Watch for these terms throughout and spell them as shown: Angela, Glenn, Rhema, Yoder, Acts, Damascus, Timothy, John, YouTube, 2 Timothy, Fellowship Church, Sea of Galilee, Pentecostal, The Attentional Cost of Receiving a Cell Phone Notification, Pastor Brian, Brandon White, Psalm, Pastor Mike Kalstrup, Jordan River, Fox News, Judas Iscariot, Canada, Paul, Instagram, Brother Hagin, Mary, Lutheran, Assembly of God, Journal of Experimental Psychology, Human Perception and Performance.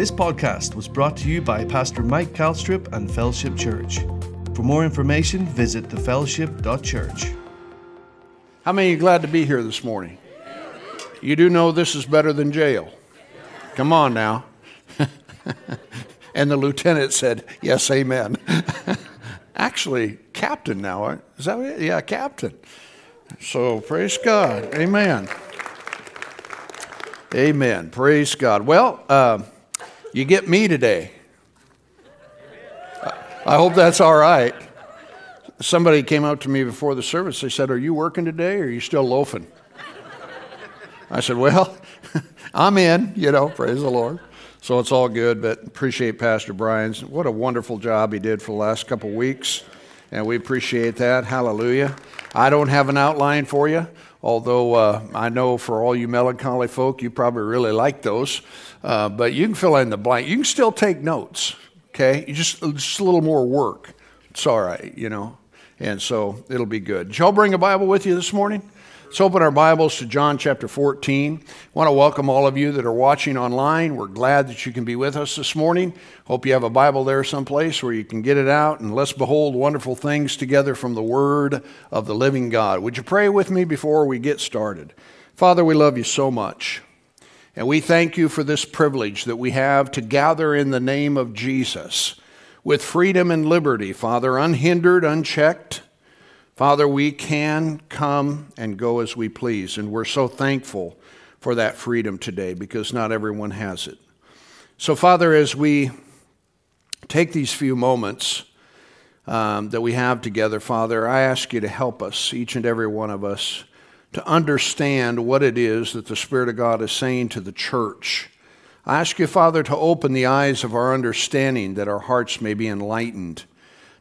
This podcast was brought to you by Pastor Mike Kalstrup and Fellowship Church. For more information, visit thefellowship.church. How many are you glad to be here this morning? You do know this is better than jail. Come on now. And the lieutenant said, yes, amen. Actually, captain now. Is that it? Yeah, captain. So praise God. Amen. Amen. Praise God. Well, you get me today. I hope that's all right. Somebody came up to me before the service. They said, are you working today or are you still loafing? I said, well, I'm in, you know, praise the Lord. So it's all good, but appreciate Pastor Brian's. What a wonderful job he did for the last couple weeks, and we appreciate that. Hallelujah. I don't have an outline for you, although I know for all you melancholy folk, you probably really like those, but you can fill in the blank. You can still take notes, okay? You just a little more work. It's all right, you know, and so it'll be good. Did y'all bring a Bible with you this morning? Let's open our Bibles to John chapter 14. I want to welcome all of you that are watching online. We're glad that you can be with us this morning. Hope you have a Bible there someplace where you can get it out, and let's behold wonderful things together from the Word of the living God. Would you pray with me before we get started? Father, we love you so much, and we thank you for this privilege that we have to gather in the name of Jesus with freedom and liberty, Father, unhindered, unchecked. Father, we can come and go as we please, and we're so thankful for that freedom today because not everyone has it. So, Father, as we take these few moments that we have together, Father, I ask you to help us, each and every one of us, to understand what it is that the Spirit of God is saying to the church. I ask you, Father, to open the eyes of our understanding that our hearts may be enlightened,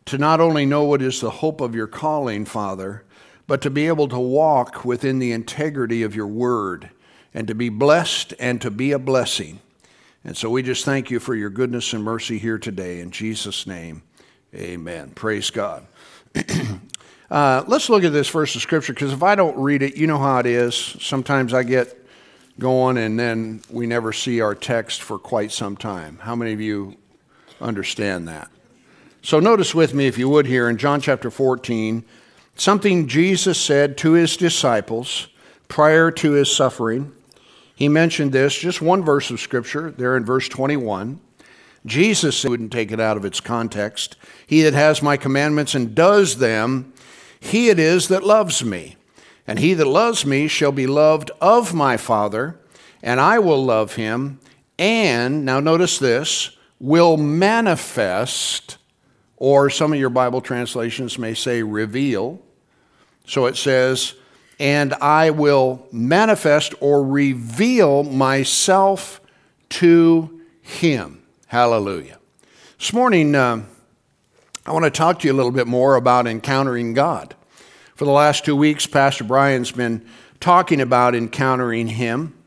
to not only know what is the hope of your calling, Father, but to be able to walk within the integrity of your word and to be blessed and to be a blessing. And so we just thank you for your goodness and mercy here today. In Jesus' name, amen. Praise God. Let's look at this verse of Scripture, because if I don't read it, you know how it is. Sometimes I get going and then we never see our text for quite some time. How many of you understand that? So notice with me, if you would, here in John chapter 14, something Jesus said to his disciples prior to his suffering. He mentioned this, just one verse of Scripture, there in verse 21. Jesus said, wouldn't take it out of its context, he that has my commandments and does them, he it is that loves me. And he that loves me shall be loved of my Father, and I will love him, and, now notice this, will manifest, or some of your Bible translations may say reveal. So it says, and I will manifest or reveal myself to him. Hallelujah. This morning, I want to talk to you a little bit more about encountering God. For the last 2 weeks, Pastor Brian's been talking about encountering him.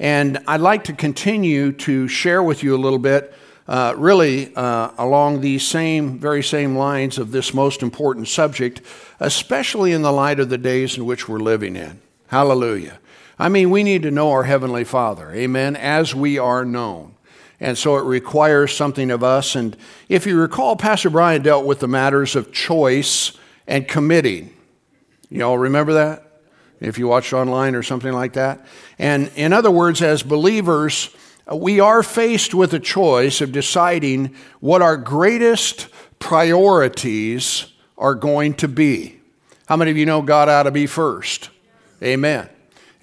And I'd like to continue to share with you a little bit along these very same lines of this most important subject, especially in the light of the days in which we're living in. Hallelujah. I mean, we need to know our Heavenly Father, amen, as we are known. And so it requires something of us. And if you recall, Pastor Brian dealt with the matters of choice and committing. You all remember that? If you watched online or something like that. And in other words, as believers, we are faced with a choice of deciding what our greatest priorities are going to be. How many of you know God ought to be first? Yes. Amen.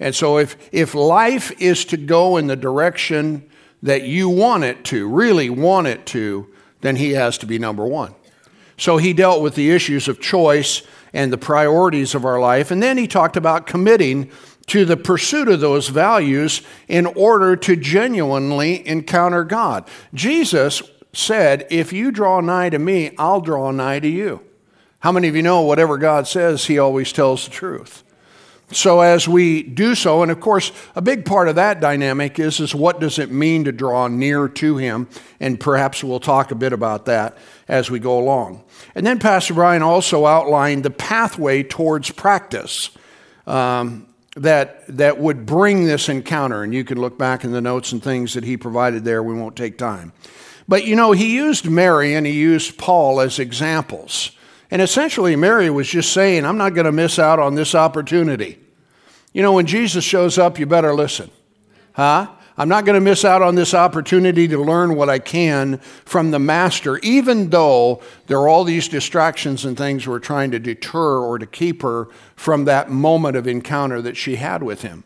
And so if life is to go in the direction that you want it to, really want it to, then he has to be number one. So he dealt with the issues of choice and the priorities of our life, and then he talked about committing to the pursuit of those values in order to genuinely encounter God. Jesus said, if you draw nigh to me, I'll draw nigh to you. How many of you know whatever God says, he always tells the truth? So as we do so, and of course, a big part of that dynamic is what does it mean to draw near to him? And perhaps we'll talk a bit about that as we go along. And then Pastor Brian also outlined the pathway towards practice. that would bring this encounter. And you can look back in the notes and things that he provided there. We won't take time. But, you know, he used Mary and he used Paul as examples. And essentially, Mary was just saying, I'm not going to miss out on this opportunity. You know, when Jesus shows up, you better listen. Huh? I'm not going to miss out on this opportunity to learn what I can from the Master, even though there are all these distractions and things we're trying to deter or to keep her from that moment of encounter that she had with him.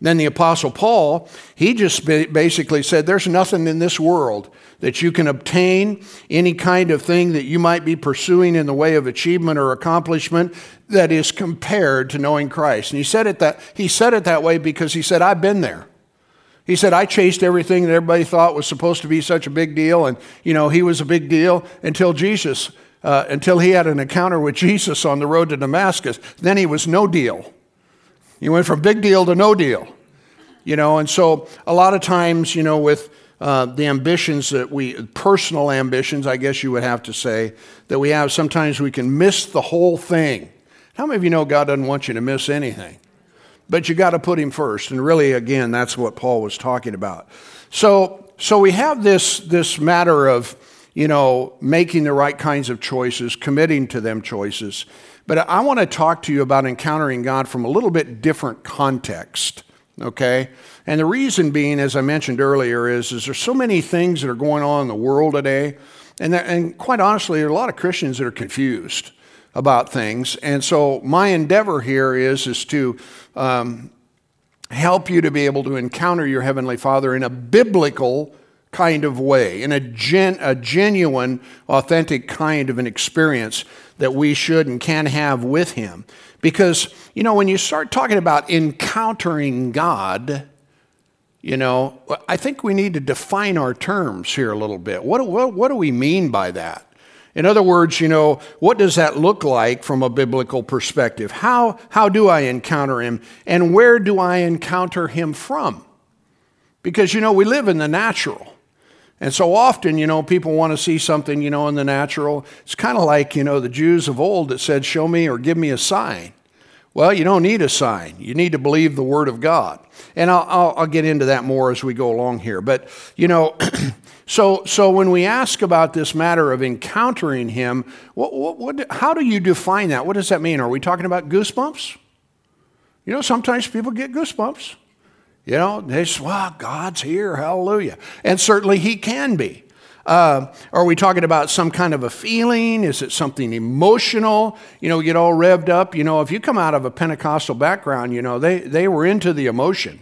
Then the Apostle Paul, he just basically said, there's nothing in this world that you can obtain, any kind of thing that you might be pursuing in the way of achievement or accomplishment, that is compared to knowing Christ. And he said it that way because he said, I've been there. He said, I chased everything that everybody thought was supposed to be such a big deal, and, you know, he was a big deal until he had an encounter with Jesus on the road to Damascus. Then he was no deal. He went from big deal to no deal, you know. And so a lot of times, you know, with the ambitions that personal ambitions, I guess you would have to say, that we have, sometimes we can miss the whole thing. How many of you know God doesn't want you to miss anything? But you got to put him first. And really, again, that's what Paul was talking about. So we have this matter of, you know, making the right kinds of choices, committing to them choices. But I want to talk to you about encountering God from a little bit different context, okay? And the reason being, as I mentioned earlier, is there's so many things that are going on in the world today. And quite honestly, there are a lot of Christians that are confused about things. And so my endeavor here is to help you to be able to encounter your Heavenly Father in a biblical kind of way, in a genuine, authentic kind of an experience that we should and can have with him. Because, you know, when you start talking about encountering God, you know, I think we need to define our terms here a little bit. What do we mean by that? In other words, you know, what does that look like from a biblical perspective? How do I encounter him, and where do I encounter him from? Because, you know, we live in the natural. And so often, you know, people want to see something, you know, in the natural. It's kind of like, you know, the Jews of old that said, show me or give me a sign. Well, you don't need a sign. You need to believe the Word of God. And I'll get into that more as we go along here. But, you know, so when we ask about this matter of encountering him, how do you define that? What does that mean? Are we talking about goosebumps? You know, sometimes people get goosebumps. You know, they say, wow, God's here, hallelujah. And certainly he can be. Are we talking about some kind of a feeling? Is it something emotional? You know, get all revved up. You know, if you come out of a Pentecostal background, you know, they were into the emotion,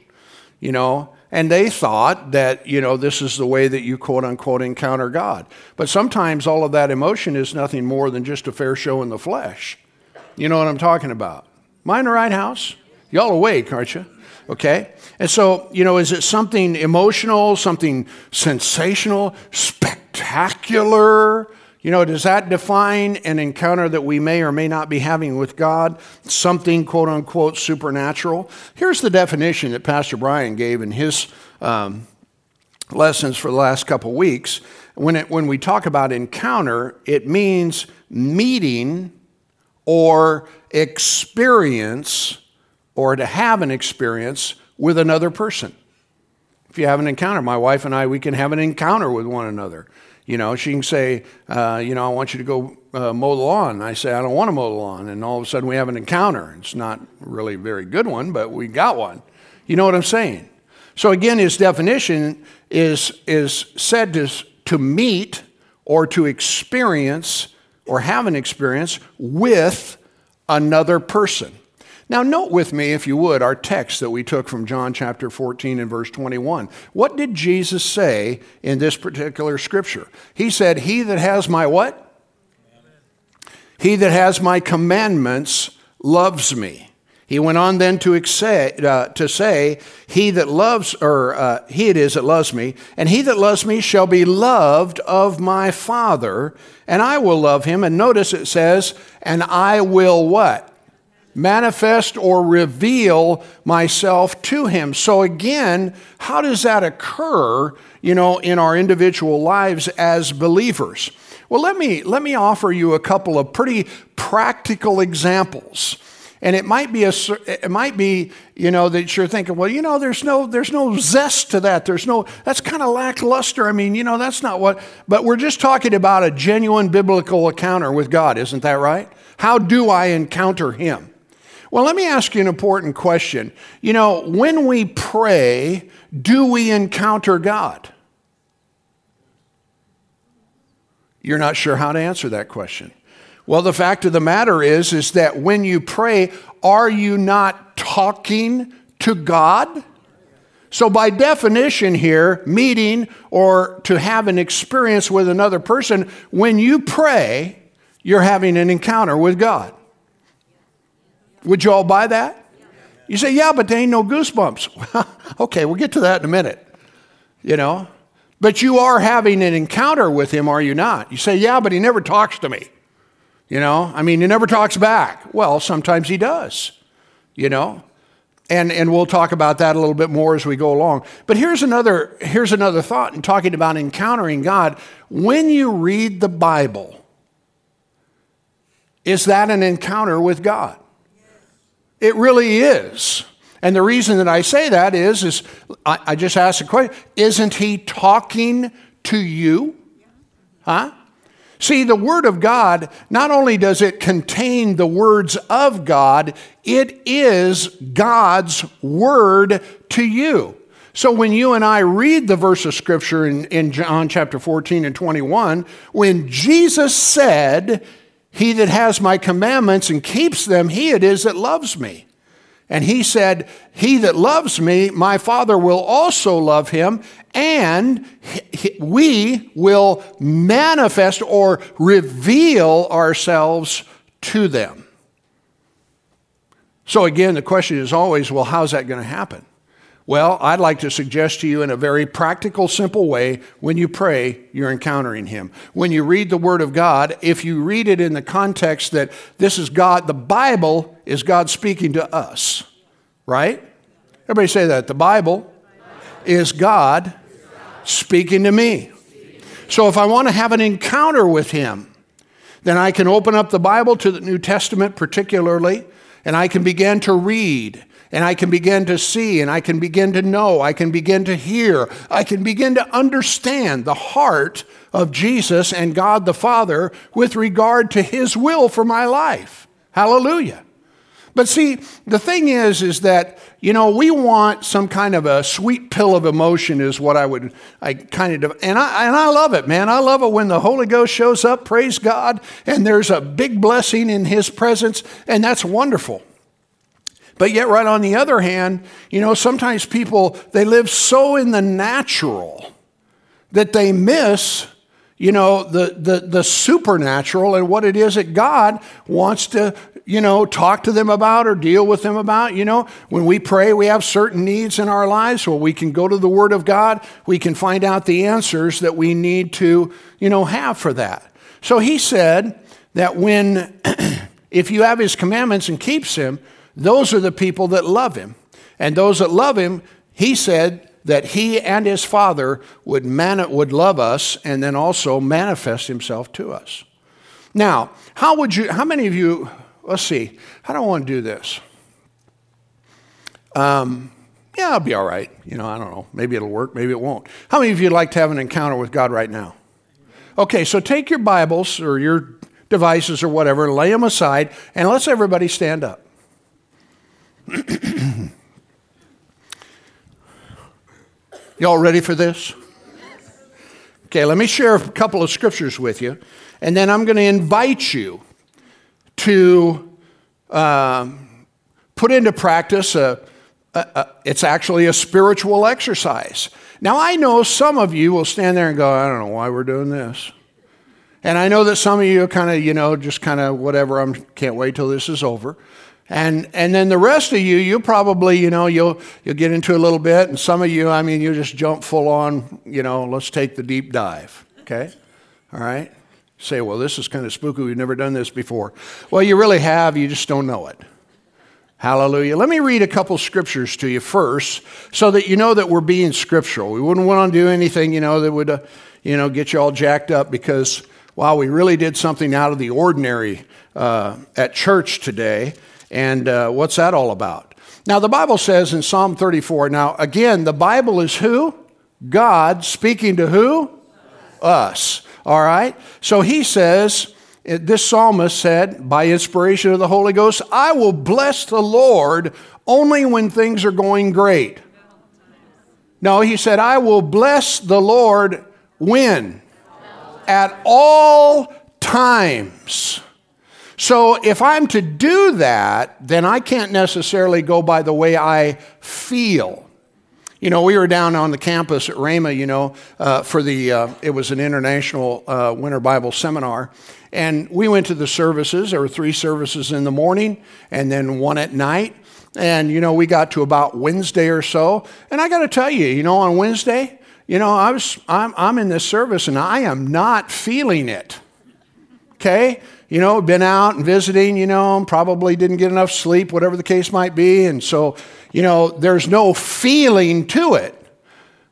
you know, and they thought that, you know, this is the way that you, quote unquote, encounter God. But sometimes all of that emotion is nothing more than just a fair show in the flesh. You know what I'm talking about? Am I in the right house? Y'all awake, aren't you? Okay? And so, you know, is it something emotional, something sensational, spectacular? You know, does that define an encounter that we may or may not be having with God? Something, quote unquote, supernatural? Here's the definition that Pastor Brian gave in his lessons for the last couple weeks. When we talk about encounter, it means meeting or experience, or to have an experience with another person. If you have an encounter, my wife and I, we can have an encounter with one another. You know, she can say, you know, I want you to go mow the lawn. And I say, I don't want to mow the lawn. And all of a sudden we have an encounter. It's not really a very good one, but we got one. You know what I'm saying? So again, his definition is said to meet or to experience or have an experience with another person. Now, note with me, if you would, our text that we took from John chapter 14 and verse 21. What did Jesus say in this particular scripture? He said, he that has my what? Amen. He that has my commandments loves me. He went on then to say, he it is that loves me, and he that loves me shall be loved of my Father, and I will love him. And notice it says, and I will what? Manifest or reveal myself to him. So again, how does that occur, you know, in our individual lives as believers? Well, let me offer you a couple of pretty practical examples. And it might be, you know, that you're thinking, well, you know, there's no zest to that. That's kind of lackluster. I mean, you know, that's not what, but we're just talking about a genuine biblical encounter with God. Isn't that right? How do I encounter him? Well, let me ask you an important question. You know, when we pray, do we encounter God? You're not sure how to answer that question. Well, the fact of the matter is that when you pray, are you not talking to God? So by definition here, meeting or to have an experience with another person, when you pray, you're having an encounter with God. Would you all buy that? You say, yeah, but there ain't no goosebumps. Okay, we'll get to that in a minute, you know. But you are having an encounter with him, are you not? You say, yeah, but he never talks to me. You know, I mean, he never talks back. Well, sometimes he does, you know, and we'll talk about that a little bit more as we go along. But here's another thought in talking about encountering God. When you read the Bible, is that an encounter with God? Yes. It really is. And the reason that I say that is I just asked a question. Isn't he talking to you? Huh? See, the Word of God, not only does it contain the words of God, it is God's Word to you. So when you and I read the verse of Scripture in John chapter 14 and 21, when Jesus said, he that has my commandments and keeps them, he it is that loves me. And he said, he that loves me, my Father will also love him, and we will manifest or reveal ourselves to them. So again, the question is always, well, how's that going to happen? Well, I'd like to suggest to you in a very practical, simple way, when you pray, you're encountering him. When you read the Word of God, if you read it in the context that this is God, the Bible is God speaking to us, right? Everybody say that. The Bible is God speaking to me. So if I want to have an encounter with him, then I can open up the Bible to the New Testament particularly, and I can begin to read. And I can begin to see, and I can begin to know, I can begin to hear, I can begin to understand the heart of Jesus and God the Father with regard to his will for my life. Hallelujah. But see, the thing is that, you know, we want some kind of a sweet pill of emotion is what I love it, man. I love it when the Holy Ghost shows up, praise God, and there's a big blessing in his presence, and that's wonderful. But yet right on the other hand, you know, sometimes people, they live so in the natural that they miss, you know, the supernatural and what it is that God wants to, you know, talk to them about or deal with them about. You know, when we pray, we have certain needs in our lives. Well, we can go to the Word of God. We can find out the answers that we need to, you know, have for that. So he said that when, if you have his commandments and keeps him, those are the people that love him. And those that love him, he said that he and his Father would love us and then also manifest himself to us. Now, how many of you, let's see, I don't want to do this. Yeah, I'll be all right. You know, I don't know. Maybe it'll work, maybe it won't. How many of you would like to have an encounter with God right now? Okay, so take your Bibles or your devices or whatever, lay them aside, and let's everybody stand up. Y'all ready for this? Okay, let me share a couple of scriptures with you, and then I'm going to invite you to put into practice it's actually a spiritual exercise. Now, I know some of you will stand there and go, I don't know why we're doing this. And I know that some of you are kind of, you know, just kind of whatever, I can't wait till this is over. And then the rest of you, you'll probably, you know, you'll get into a little bit. And some of you, I mean, you'll just jump full on, you know, let's take the deep dive, okay? All right? Say, well, this is kind of spooky. We've never done this before. Well, you really have. You just don't know it. Hallelujah. Let me read a couple scriptures to you first so that you know that we're being scriptural. We wouldn't want to do anything, you know, that would, you know, get you all jacked up because, wow, we really did something out of the ordinary at church today. And what's that all about? Now, the Bible says in Psalm 34, now, again, the Bible is who? God speaking to who? Us. All right? So he says, this psalmist said, by inspiration of the Holy Ghost, I will bless the Lord only when things are going great. No, he said, I will bless the Lord when? At all times. So if I'm to do that, then I can't necessarily go by the way I feel. You know, we were down on the campus at Rhema, you know, for the, it was an international winter Bible seminar. And we went to the services. There were 3 services in the morning and then 1 at night. And, you know, we got to about Wednesday or so. And I got to tell you, you know, on Wednesday, you know, I'm in this service and I am not feeling it. Okay? You know, been out and visiting, you know, probably didn't get enough sleep, whatever the case might be. And so, you know, there's no feeling to it.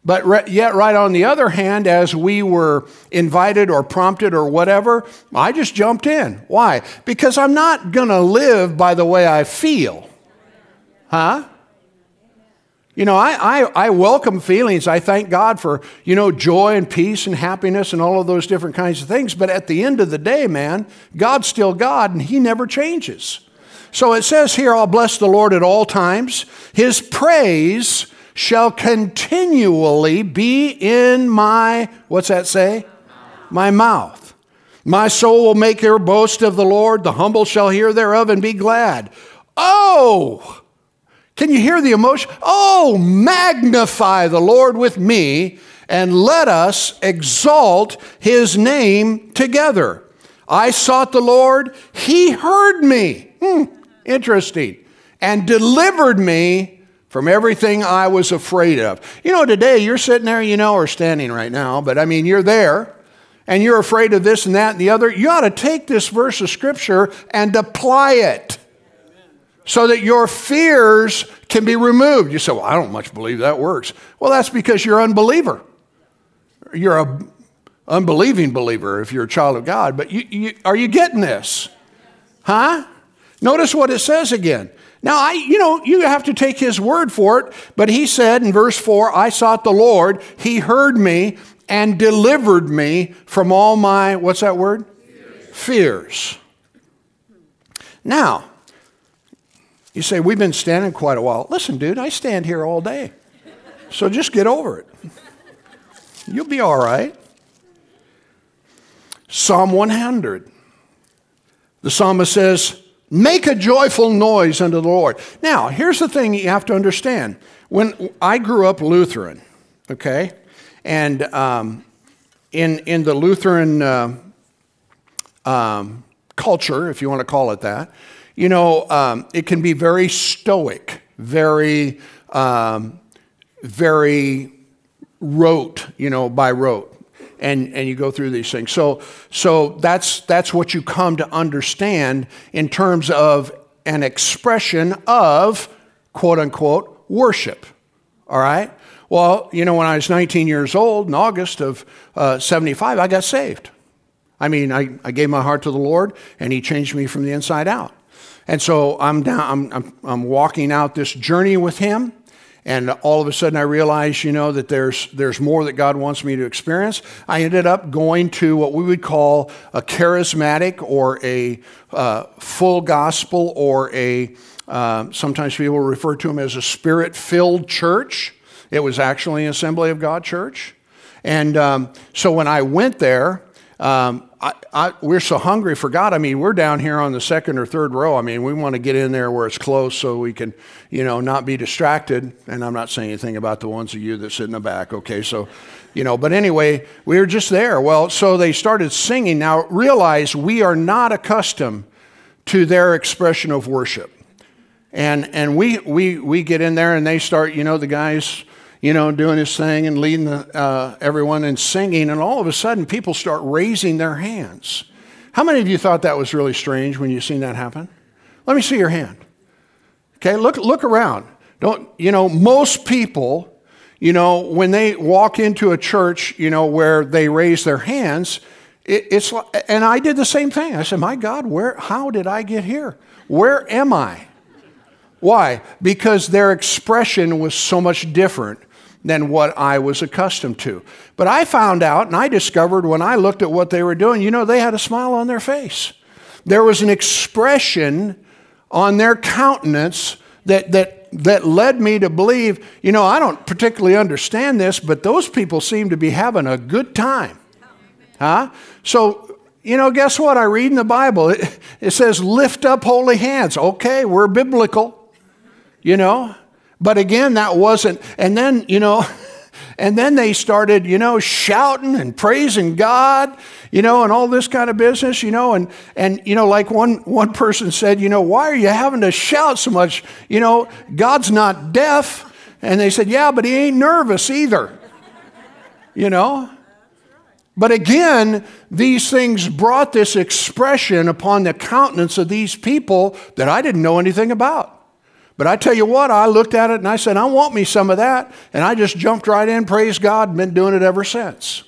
But yet right on the other hand, as we were invited or prompted or whatever, I just jumped in. Why? Because I'm not going to live by the way I feel. Huh? You know, I welcome feelings. I thank God for, you know, joy and peace and happiness and all of those different kinds of things. But at the end of the day, man, God's still God and he never changes. So it says here, I'll bless the Lord at all times. His praise shall continually be in my, what's that say? My mouth. My soul will make their boast of the Lord. The humble shall hear thereof and be glad. Oh! Can you hear the emotion? Oh, magnify the Lord with me, and let us exalt his name together. I sought the Lord, he heard me. Interesting. And delivered me from everything I was afraid of. You know, today you're sitting there, you know, or standing right now, but I mean, you're there, and you're afraid of this and that and the other. You ought to take this verse of Scripture and apply it, so that your fears can be removed. You say, well, I don't much believe that works. Well, that's because you're an unbeliever. You're an unbelieving believer if you're a child of God. But are you getting this? Huh? Notice what it says again. Now, you know, you have to take his word for it. But he said in verse 4, I sought the Lord. He heard me and delivered me from all my, what's that word? Fears. Now, you say, we've been standing quite a while. Listen, dude, I stand here all day. So just get over it. You'll be all right. Psalm 100. The psalmist says, make a joyful noise unto the Lord. Now, here's the thing you have to understand. When I grew up Lutheran, okay? And in the Lutheran culture, if you want to call it that, you know, it can be very stoic, very, very rote, you know, by rote. And you go through these things. So that's what you come to understand in terms of an expression of, quote unquote, worship. All right? Well, you know, when I was 19 years old, in August of 75, I got saved. I mean, I gave my heart to the Lord, and he changed me from the inside out. And so I'm down. I'm walking out this journey with him, and all of a sudden I realize, you know, that there's more that God wants me to experience. I ended up going to what we would call a charismatic or a full gospel or a sometimes people refer to them as a spirit-filled church. It was actually an Assembly of God church, and so when I went there. We're so hungry for God. I mean, we're down here on the 2nd or 3rd row. I mean, we want to get in there where it's close so we can, you know, not be distracted. And I'm not saying anything about the ones of you that sit in the back, okay? So, you know, but anyway, we were just there. Well, so they started singing. Now, realize we are not accustomed to their expression of worship. And we get in there and they start, you know, the guys, you know, doing his thing and leading everyone and singing, and all of a sudden people start raising their hands. How many of you thought that was really strange when you seen that happen? Let me see your hand. Okay, look around. Don't, you know, most people, you know, when they walk into a church, you know, where they raise their hands, it's like, and I did the same thing. I said, my God, how did I get here? Where am I? Why? Because their expression was so much different than what I was accustomed to. But I found out, and I discovered when I looked at what they were doing, you know, they had a smile on their face. There was an expression on their countenance that led me to believe, you know, I don't particularly understand this, but those people seem to be having a good time. Huh? So, you know, guess what? I read in the Bible, it says, lift up holy hands. Okay, we're biblical, you know. But again, that wasn't, and then, you know, and then they started, you know, shouting and praising God, you know, and all this kind of business, you know, and you know, like one person said, you know, why are you having to shout so much? You know, God's not deaf. And they said, yeah, but he ain't nervous either, you know. But again, these things brought this expression upon the countenance of these people that I didn't know anything about. But I tell you what, I looked at it and I said, I want me some of that. And I just jumped right in, praise God, and been doing it ever since.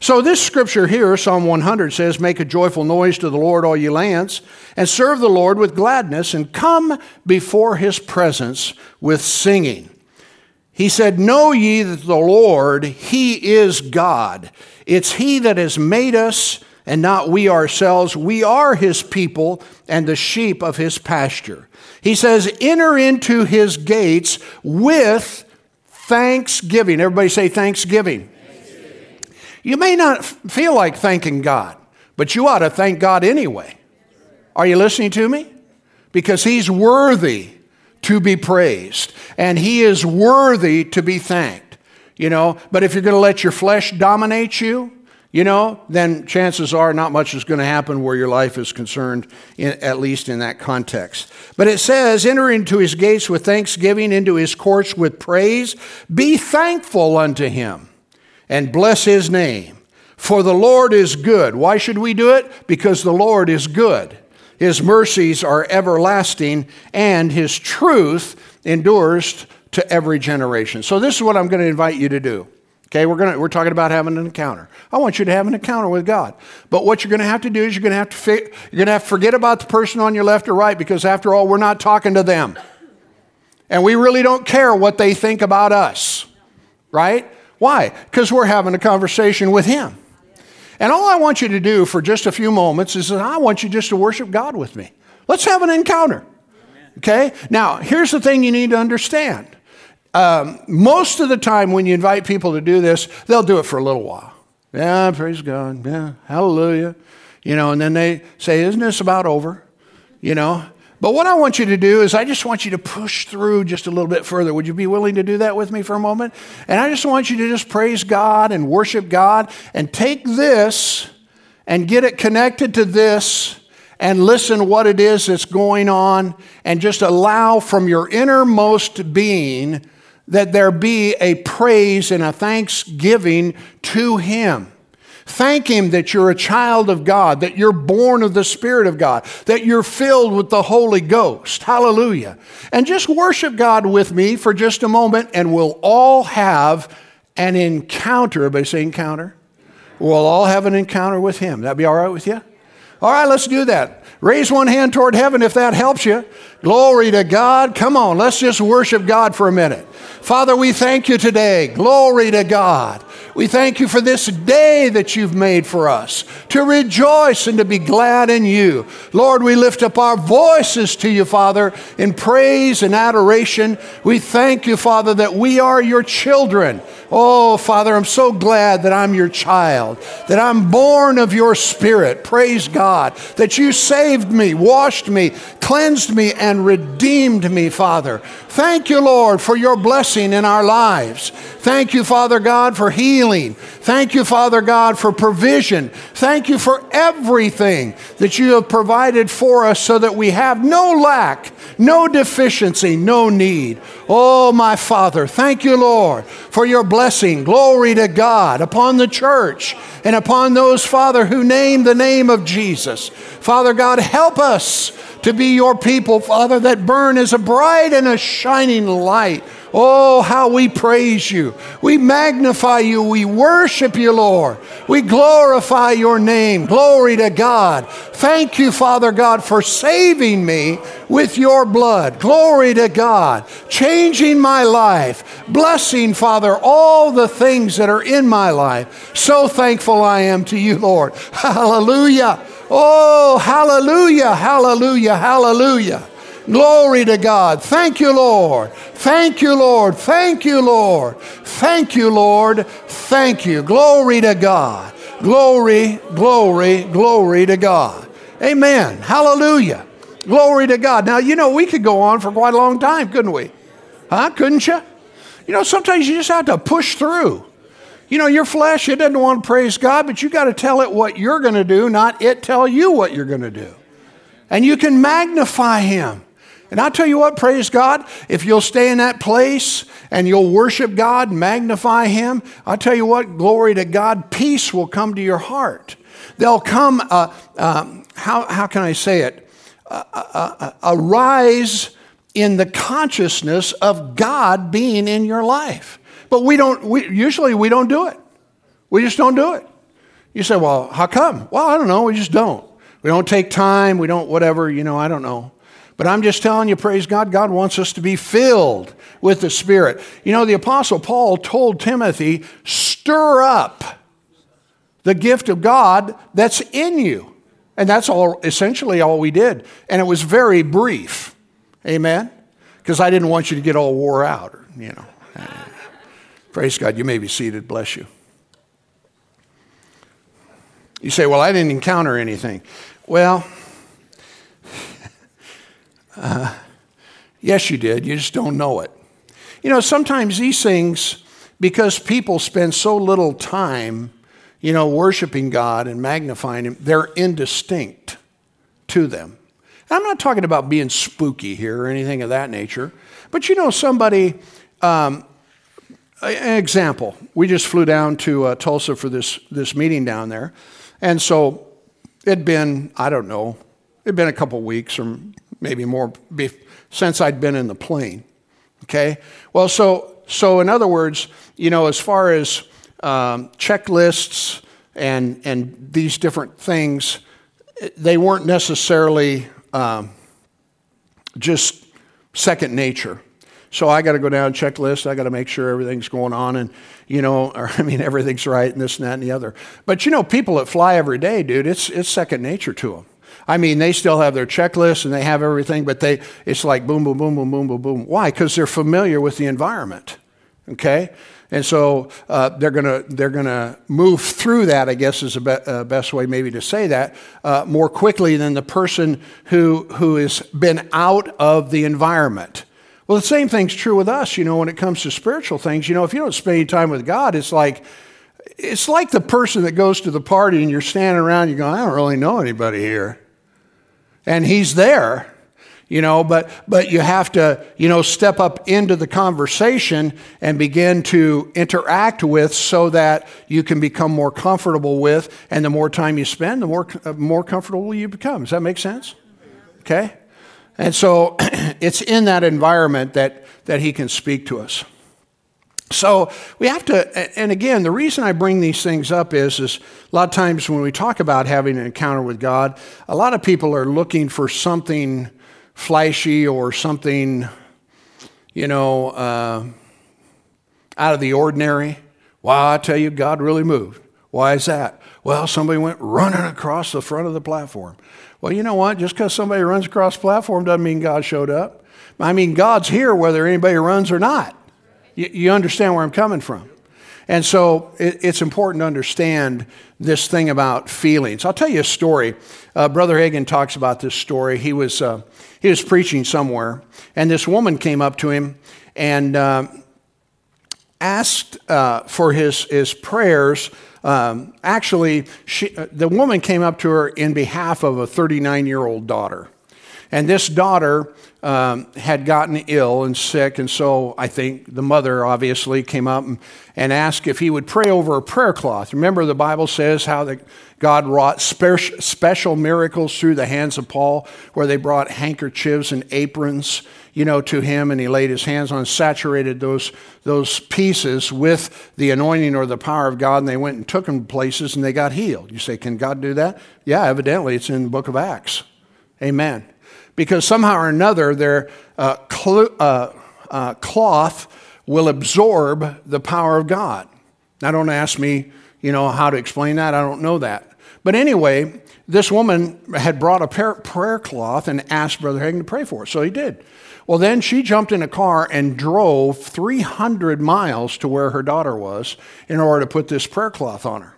So this scripture here, Psalm 100 says, make a joyful noise to the Lord, all ye lands, and serve the Lord with gladness, and come before his presence with singing. He said, know ye that the Lord, he is God. It's he that has made us, and not we ourselves. We are his people and the sheep of his pasture. He says, enter into his gates with thanksgiving. Everybody say thanksgiving. Thanksgiving. You may not feel like thanking God, but you ought to thank God anyway. Are you listening to me? Because he's worthy to be praised, and he is worthy to be thanked. You know, but if you're going to let your flesh dominate you, you know, then chances are not much is going to happen where your life is concerned, at least in that context. But it says, enter into his gates with thanksgiving, into his courts with praise. Be thankful unto him and bless his name. For the Lord is good. Why should we do it? Because the Lord is good. His mercies are everlasting, and his truth endures to every generation. So this is what I'm going to invite you to do. Okay, we're talking about having an encounter. I want you to have an encounter with God. But what you're going to have to do is you're going to have to forget about the person on your left or right, because after all, we're not talking to them. And we really don't care what they think about us. Right? Why? Because we're having a conversation with him. And all I want you to do for just a few moments is that I want you just to worship God with me. Let's have an encounter. Okay? Now, here's the thing you need to understand. Most of the time when you invite people to do this, they'll do it for a little while. Yeah, praise God. Yeah, hallelujah. You know, and then they say, isn't this about over? You know, but what I want you to do is I just want you to push through just a little bit further. Would you be willing to do that with me for a moment? And I just want you to just praise God and worship God and take this and get it connected to this and listen what it is that's going on, and just allow from your innermost being that there be a praise and a thanksgiving to him. Thank him that you're a child of God, that you're born of the Spirit of God, that you're filled with the Holy Ghost. Hallelujah. And just worship God with me for just a moment, and we'll all have an encounter. Everybody say encounter. We'll all have an encounter with him. That'd be all right with you? All right, let's do that. Raise one hand toward heaven if that helps you. Glory to God. Come on, let's just worship God for a minute. Father, we thank you today. Glory to God. We thank you for this day that you've made for us to rejoice and to be glad in you. Lord, we lift up our voices to you, Father, in praise and adoration. We thank you, Father, that we are your children. Oh, Father, I'm so glad that I'm your child, that I'm born of your Spirit. Praise God, that you saved me, washed me, cleansed me, and redeemed me, Father. Thank you, Lord, for your blessing in our lives. Thank you, Father God, for healing. Thank you, Father God, for provision. Thank you for everything that you have provided for us so that we have no lack, no deficiency, no need. Oh, my Father, thank you, Lord, for your blessing. Glory to God upon the church and upon those, Father, who name the name of Jesus. Father God, help us to be your people, Father, that burn as a bright and a shining light. Oh, how we praise you. We magnify you. We worship you, Lord. We glorify your name. Glory to God. Thank you, Father God, for saving me with your blood. Glory to God. Changing my life. Blessing, Father, all the things that are in my life. So thankful I am to you, Lord. Hallelujah. Oh, hallelujah, hallelujah, hallelujah. Glory to God. Thank you, Lord. Thank you, Lord. Thank you, Lord. Thank you, Lord. Thank you. Glory to God. Glory, glory, glory to God. Amen. Hallelujah. Glory to God. Now, you know, we could go on for quite a long time, couldn't we? Huh? Couldn't you? You know, sometimes you just have to push through. You know, your flesh, it doesn't want to praise God, but you got to tell it what you're going to do, not it tell you what you're going to do. And you can magnify him. And I'll tell you what, praise God, if you'll stay in that place and you'll worship God, magnify him, I'll tell you what, glory to God, peace will come to your heart. There'll come, how can I say it, a rise in the consciousness of God being in your life. But we don't do it. We just don't do it. You say, well, how come? Well, I don't know. We just don't. We don't take time. We don't whatever, you know, I don't know. But I'm just telling you, praise God, God wants us to be filled with the Spirit. You know, the Apostle Paul told Timothy, stir up the gift of God that's in you. And that's all essentially all we did. And it was very brief. Amen? Because I didn't want you to get all wore out, or, you know. Praise God. You may be seated. Bless you. You say, well, I didn't encounter anything. Well, yes, you did. You just don't know it. You know, sometimes these things, because people spend so little time, you know, worshiping God and magnifying him, they're indistinct to them. And I'm not talking about being spooky here or anything of that nature. But, you know, somebody... An example, we just flew down to Tulsa for this meeting down there. And so it'd been, I don't know, it'd been a couple weeks or maybe more since I'd been in the plane, okay? Well, so in other words, you know, as far as checklists and these different things, they weren't necessarily just second nature. So I got to go down checklist. I got to make sure everything's going on and, you know, or, I mean, everything's right and this and that and the other. But, you know, people that fly every day, dude, it's second nature to them. I mean, they still have their checklists and they have everything, but it's like boom, boom, boom, boom, boom, boom, boom. Why? Because they're familiar with the environment, okay? And so they're gonna move through that, I guess is the best way maybe to say that, more quickly than the person who has been out of the environment. Well, the same thing's true with us, you know, when it comes to spiritual things. You know, if you don't spend any time with God, it's like the person that goes to the party and you're standing around, you're going, I don't really know anybody here. And he's there, you know, but you have to, you know, step up into the conversation and begin to interact with so that you can become more comfortable with. And the more time you spend, the more comfortable you become. Does that make sense? Okay. And so it's in that environment that he can speak to us. So we have to, and again, the reason I bring these things up is a lot of times when we talk about having an encounter with God, a lot of people are looking for something flashy or something, you know, out of the ordinary. Wow, I tell you, God really moved. Why is that? Well, somebody went running across the front of the platform. Well, you know what? Just because somebody runs across the platform doesn't mean God showed up. I mean, God's here whether anybody runs or not. You understand where I'm coming from. And so it's important to understand this thing about feelings. I'll tell you a story. Brother Hagin talks about this story. He was preaching somewhere, and this woman came up to him and asked for his prayers. Actually, the woman came up to her in behalf of a 39-year-old daughter. And this daughter had gotten ill and sick, and so I think the mother obviously came up and asked if he would pray over a prayer cloth. Remember, the Bible says how God wrought special miracles through the hands of Paul, where they brought handkerchiefs and aprons, you know, to him, and he laid his hands on, saturated those pieces with the anointing or the power of God, and they went and took them places, and they got healed. You say, can God do that? Yeah, evidently, it's in the book of Acts. Amen. Because somehow or another, their cloth will absorb the power of God. Now, don't ask me, you know, how to explain that. I don't know that. But anyway, this woman had brought a prayer cloth and asked Brother Hagin to pray for her. So he did. Well, then she jumped in a car and drove 300 miles to where her daughter was in order to put this prayer cloth on her.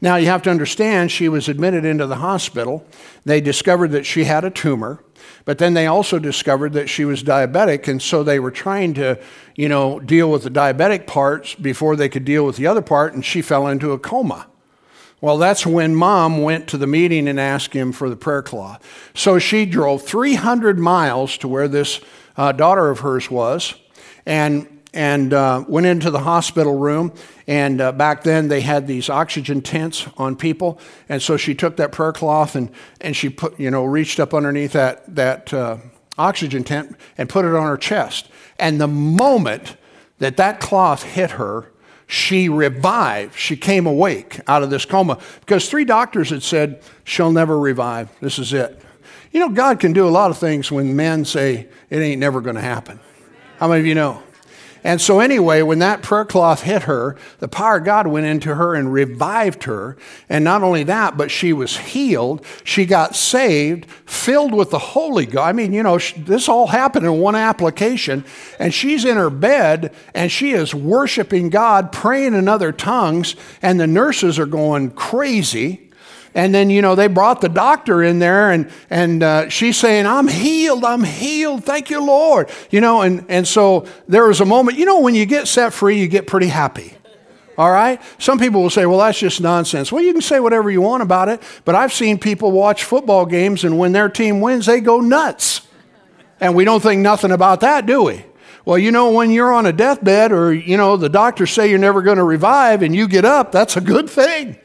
Now, you have to understand, she was admitted into the hospital. They discovered that she had a tumor, but then they also discovered that she was diabetic, and so they were trying to, you know, deal with the diabetic parts before they could deal with the other part, and she fell into a coma. Well, that's when Mom went to the meeting and asked him for the prayer cloth. So she drove 300 miles to where this daughter of hers was, and went into the hospital room, and back then they had these oxygen tents on people, and so she took that prayer cloth and she put, you know, reached up underneath that oxygen tent and put it on her chest. And the moment that cloth hit her, she revived. She came awake out of this coma, because 3 doctors had said, she'll never revive. This is it. You know, God can do a lot of things when men say it ain't never going to happen. How many of you know? And so anyway, when that prayer cloth hit her, the power of God went into her and revived her. And not only that, but she was healed. She got saved, filled with the Holy Ghost. I mean, you know, this all happened in one application. And she's in her bed, and she is worshiping God, praying in other tongues, and the nurses are going crazy. And then, you know, they brought the doctor in there, and she's saying, I'm healed, thank you, Lord. You know, and so there was a moment, you know, when you get set free, you get pretty happy, all right? Some people will say, well, that's just nonsense. Well, you can say whatever you want about it, but I've seen people watch football games, and when their team wins, they go nuts. And we don't think nothing about that, do we? Well, you know, when you're on a deathbed, or, you know, the doctors say you're never going to revive, and you get up, that's a good thing.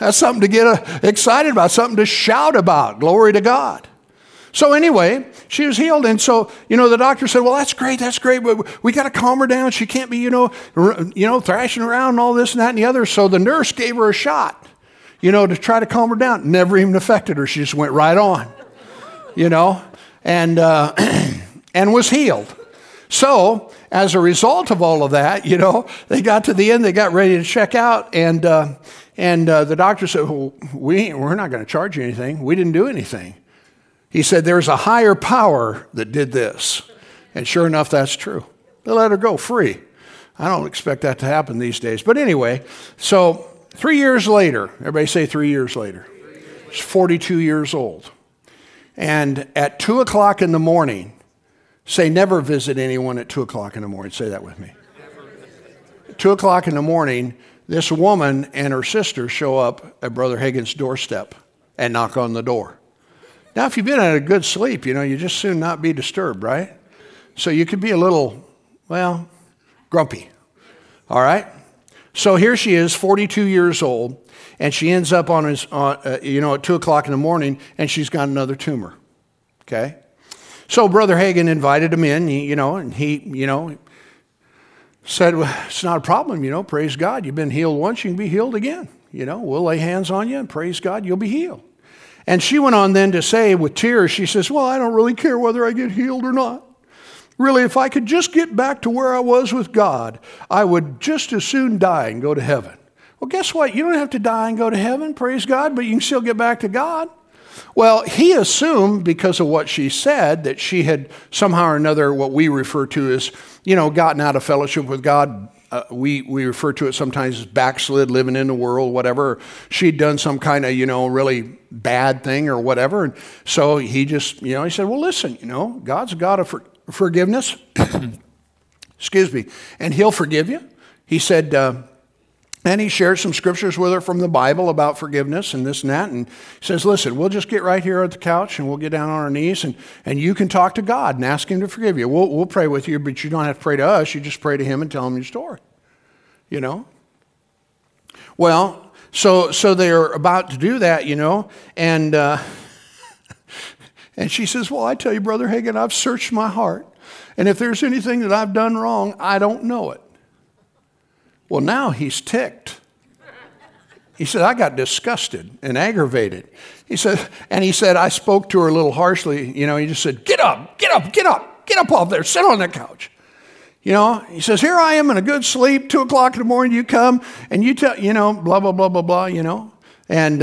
That's something to get excited about, something to shout about. Glory to God. So anyway, she was healed. And so, you know, the doctor said, well, that's great. We got to calm her down. She can't be, you know, thrashing around and all this and that and the other. So the nurse gave her a shot, you know, to try to calm her down. Never even affected her. She just went right on, you know, and and was healed. So as a result of all of that, you know, they got to the end, they got ready to check out, and the doctor said, well, we're not going to charge you anything. We didn't do anything. He said, there's a higher power that did this. And sure enough, that's true. They let her go free. I don't expect that to happen these days. But anyway, so 3 years later, everybody say 3 years later. She's 42 years old. And at 2 o'clock in the morning, say never visit anyone at 2 o'clock in the morning. Say that with me. At 2 o'clock in the morning, this woman and her sister show up at Brother Hagin's doorstep and knock on the door. Now, if you've been at a good sleep, you know, you just soon not be disturbed, right? So you could be a little, well, grumpy, all right? So here she is, 42 years old, and she ends up at 2 o'clock in the morning, and she's got another tumor, okay? So Brother Hagin invited him in, you know, and he, you know, said, well, it's not a problem, you know, praise God. You've been healed once, you can be healed again. You know, we'll lay hands on you, and praise God, you'll be healed. And she went on then to say with tears, she says, well, I don't really care whether I get healed or not. Really, if I could just get back to where I was with God, I would just as soon die and go to heaven. Well, guess what? You don't have to die and go to heaven, praise God, but you can still get back to God. Well, he assumed because of what she said that she had somehow or another what we refer to as, you know, gotten out of fellowship with God. We refer to it sometimes as backslid, living in the world, whatever. She'd done some kind of, you know, really bad thing or whatever. And so he just, you know, he said, well, listen, you know, God's a God of forgiveness. Excuse me. And he'll forgive you. He said, and he shared some scriptures with her from the Bible about forgiveness and this and that. And he says, listen, we'll just get right here at the couch and we'll get down on our knees and you can talk to God and ask him to forgive you. We'll pray with you, but you don't have to pray to us. You just pray to him and tell him your story, you know. Well, so they're about to do that, you know. And she says, well, I tell you, Brother Hagin, I've searched my heart. And if there's anything that I've done wrong, I don't know it. Well, now he's ticked. He said, I got disgusted and aggravated. He said, I spoke to her a little harshly. You know, he just said, get up off there, sit on the couch. You know, he says, here I am in a good sleep, 2:00 in the morning, you come and you tell, you know, blah, blah, blah, blah, blah, you know. And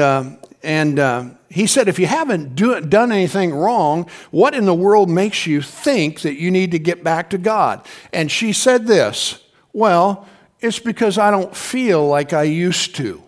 he said, if you haven't done anything wrong, what in the world makes you think that you need to get back to God? And she said this, well, it's because I don't feel like I used to.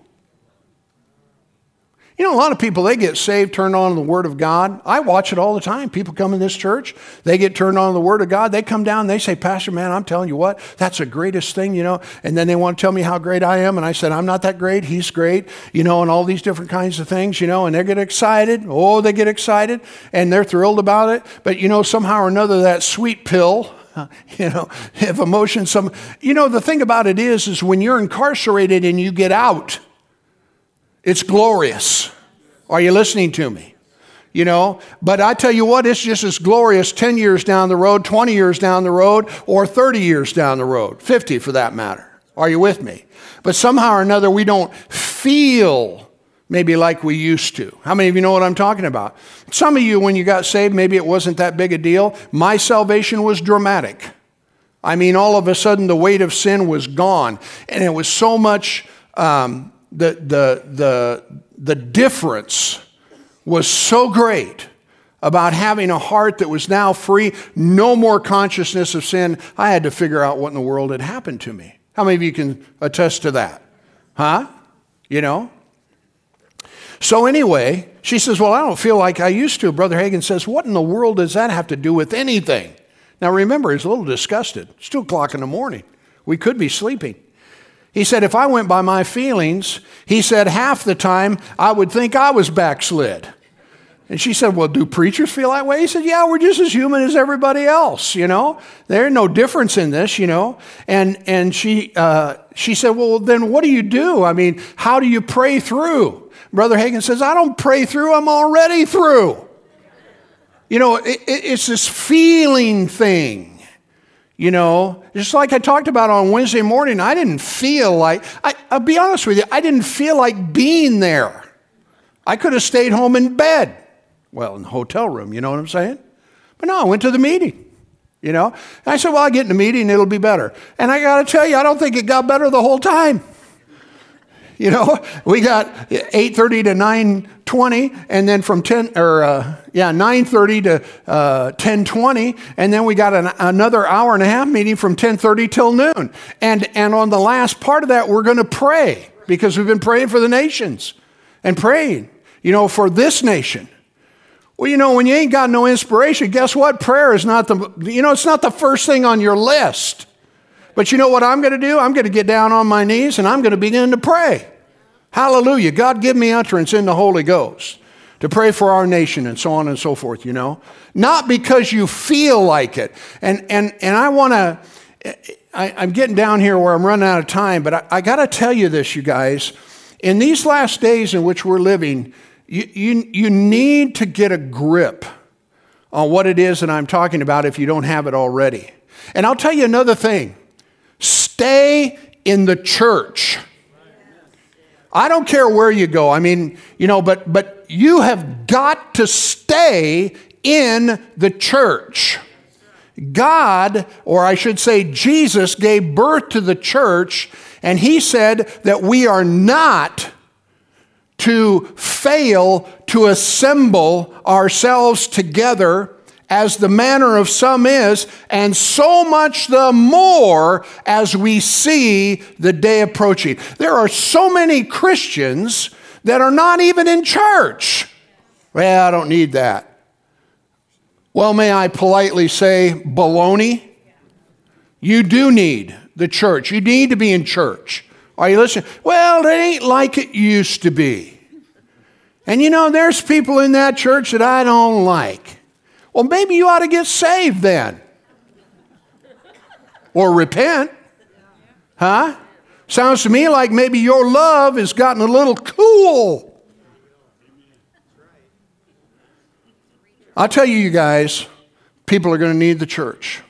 You know, a lot of people, they get saved, turned on to the Word of God. I watch it all the time. People come in this church, they get turned on to the Word of God. They come down, they say, Pastor, man, I'm telling you what, that's the greatest thing, you know. And then they want to tell me how great I am. And I said, I'm not that great. He's great, you know, and all these different kinds of things, you know. And they get excited. Oh, they get excited. And they're thrilled about it. But, you know, somehow or another, that sweet pill, you know, if emotion, some, you know, the thing about it is when you're incarcerated and you get out, it's glorious. Are you listening to me? You know, but I tell you what, it's just as glorious 10 years down the road, 20 years down the road, or 30 years down the road, 50 for that matter. Are you with me? But somehow or another, we don't feel maybe like we used to. How many of you know what I'm talking about? Some of you, when you got saved, maybe it wasn't that big a deal. My salvation was dramatic. I mean, all of a sudden, the weight of sin was gone, and it was so much... The difference was so great about having a heart that was now free, no more consciousness of sin. I had to figure out what in the world had happened to me. How many of you can attest to that? Huh? You know? So anyway, she says, well, I don't feel like I used to. Brother Hagin says, what in the world does that have to do with anything? Now remember, he's a little disgusted. It's 2:00 in the morning. We could be sleeping. He said, if I went by my feelings, he said, half the time I would think I was backslid. And she said, well, do preachers feel that way? He said, yeah, we're just as human as everybody else, you know. There's no difference in this, you know. And she said, well, then what do you do? I mean, how do you pray through? Brother Hagin says, I don't pray through. I'm already through. You know, it's this feeling thing. You know, just like I talked about on Wednesday morning, I didn't feel like, I'll be honest with you, I didn't feel like being there. I could have stayed home in bed. Well, in the hotel room, you know what I'm saying? But no, I went to the meeting, you know. And I said, well, I'll get in the meeting, it'll be better. And I got to tell you, I don't think it got better the whole time. You know, we got 8:30 to 9:20, and then from 9:30 to 10:20, and then we got another hour and a half meeting from 10:30 till noon. And on the last part of that, we're going to pray, because we've been praying for the nations and praying, you know, for this nation. Well, you know, when you ain't got no inspiration, guess what? Prayer is not it's not the first thing on your list. But you know what I'm going to do? I'm going to get down on my knees and I'm going to begin to pray. Hallelujah. God, give me utterance in the Holy Ghost to pray for our nation and so on and so forth, you know. Not because you feel like it. And I want to, I'm getting down here where I'm running out of time, but I got to tell you this, you guys. In these last days in which we're living, you need to get a grip on what it is that I'm talking about if you don't have it already. And I'll tell you another thing. Stay in the church. I don't care where you go. I mean, you know, but you have got to stay in the church. God, or I should say Jesus, gave birth to the church, and he said that we are not to fail to assemble ourselves together as the manner of some is, and so much the more as we see the day approaching. There are so many Christians that are not even in church. Well, I don't need that. Well, may I politely say, baloney? You do need the church. You need to be in church. Are you listening? Well, it ain't like it used to be. And you know, there's people in that church that I don't like. Well, maybe you ought to get saved then. Or repent. Huh? Sounds to me like maybe your love has gotten a little cool. I'll tell you guys, people are going to need the church.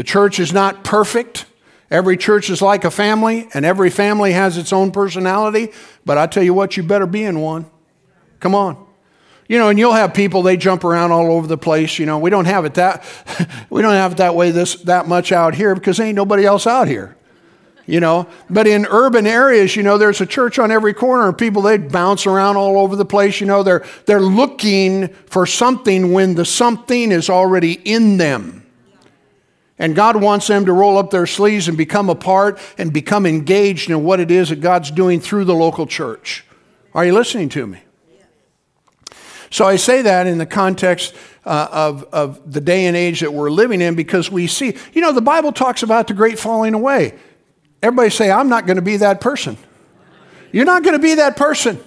The church is not perfect. Every church is like a family, and every family has its own personality. But I tell you what, you better be in one. Come on. You know, and you'll have people, they jump around all over the place. You know, we don't have it that way that much out here, because there ain't nobody else out here. You know, but in urban areas, you know, there's a church on every corner, and people, they bounce around all over the place. You know, they're looking for something when the something is already in them. And God wants them to roll up their sleeves and become a part and become engaged in what it is that God's doing through the local church. Are you listening to me? So I say that in the context of the day and age that we're living in, because we see, you know, the Bible talks about the great falling away. Everybody say, I'm not going to be that person. You're not going to be that person.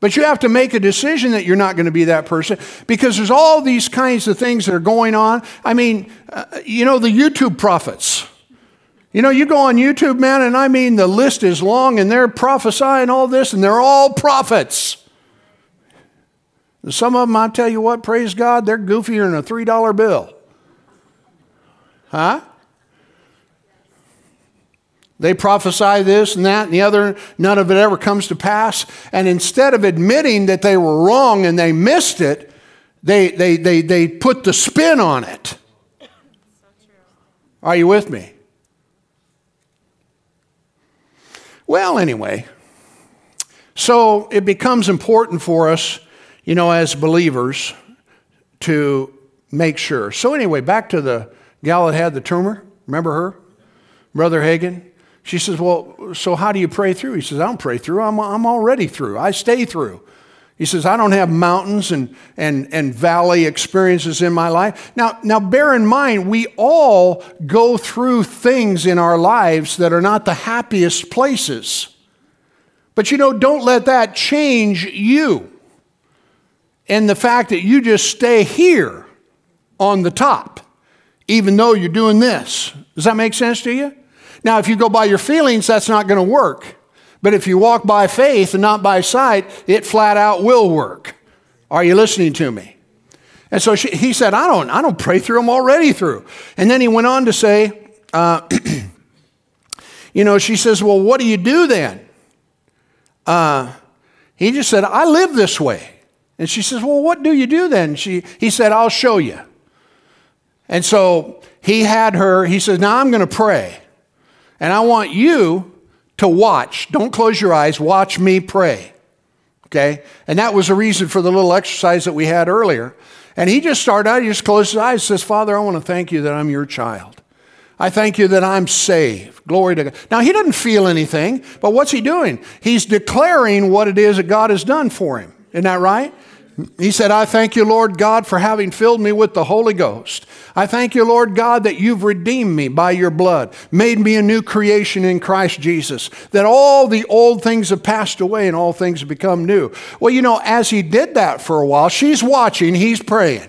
But you have to make a decision that you're not going to be that person, because there's all these kinds of things that are going on. I mean, you know, the YouTube prophets. You know, you go on YouTube, man, and I mean, the list is long, and they're prophesying all this, and they're all prophets. Some of them, I'll tell you what, praise God, they're goofier than a $3 bill. Huh? They prophesy this and that and the other. None of it ever comes to pass. And instead of admitting that they were wrong and they missed it, they put the spin on it. Are you with me? Well, anyway, so it becomes important for us, you know, as believers, to make sure. So anyway, back to the gal that had the tumor. Remember her? Brother Hagin. She says, well, so how do you pray through? He says, I don't pray through. I'm already through. I stay through. He says, I don't have mountains and valley experiences in my life. Now, bear in mind, we all go through things in our lives that are not the happiest places. But, you know, don't let that change you. And the fact that you just stay here on the top, even though you're doing this. Does that make sense to you? Now, if you go by your feelings, that's not going to work. But if you walk by faith and not by sight, it flat out will work. Are you listening to me? And so he said, I don't pray through, I'm already through. And then he went on to say, you know, she says, well, what do you do then? He just said, I live this way. And she says, well, what do you do then? He said, I'll show you. And so he had her, he says, now I'm going to pray. And I want you to watch. Don't close your eyes. Watch me pray. Okay? And that was the reason for the little exercise that we had earlier. And he just started out, he just closed his eyes and says, Father, I want to thank you that I'm your child. I thank you that I'm saved. Glory to God. Now, he doesn't feel anything, but what's he doing? He's declaring what it is that God has done for him. Isn't that right? He said, I thank you, Lord God, for having filled me with the Holy Ghost. I thank you, Lord God, that you've redeemed me by your blood, made me a new creation in Christ Jesus, that all the old things have passed away and all things have become new. Well, you know, as he did that for a while, she's watching, he's praying.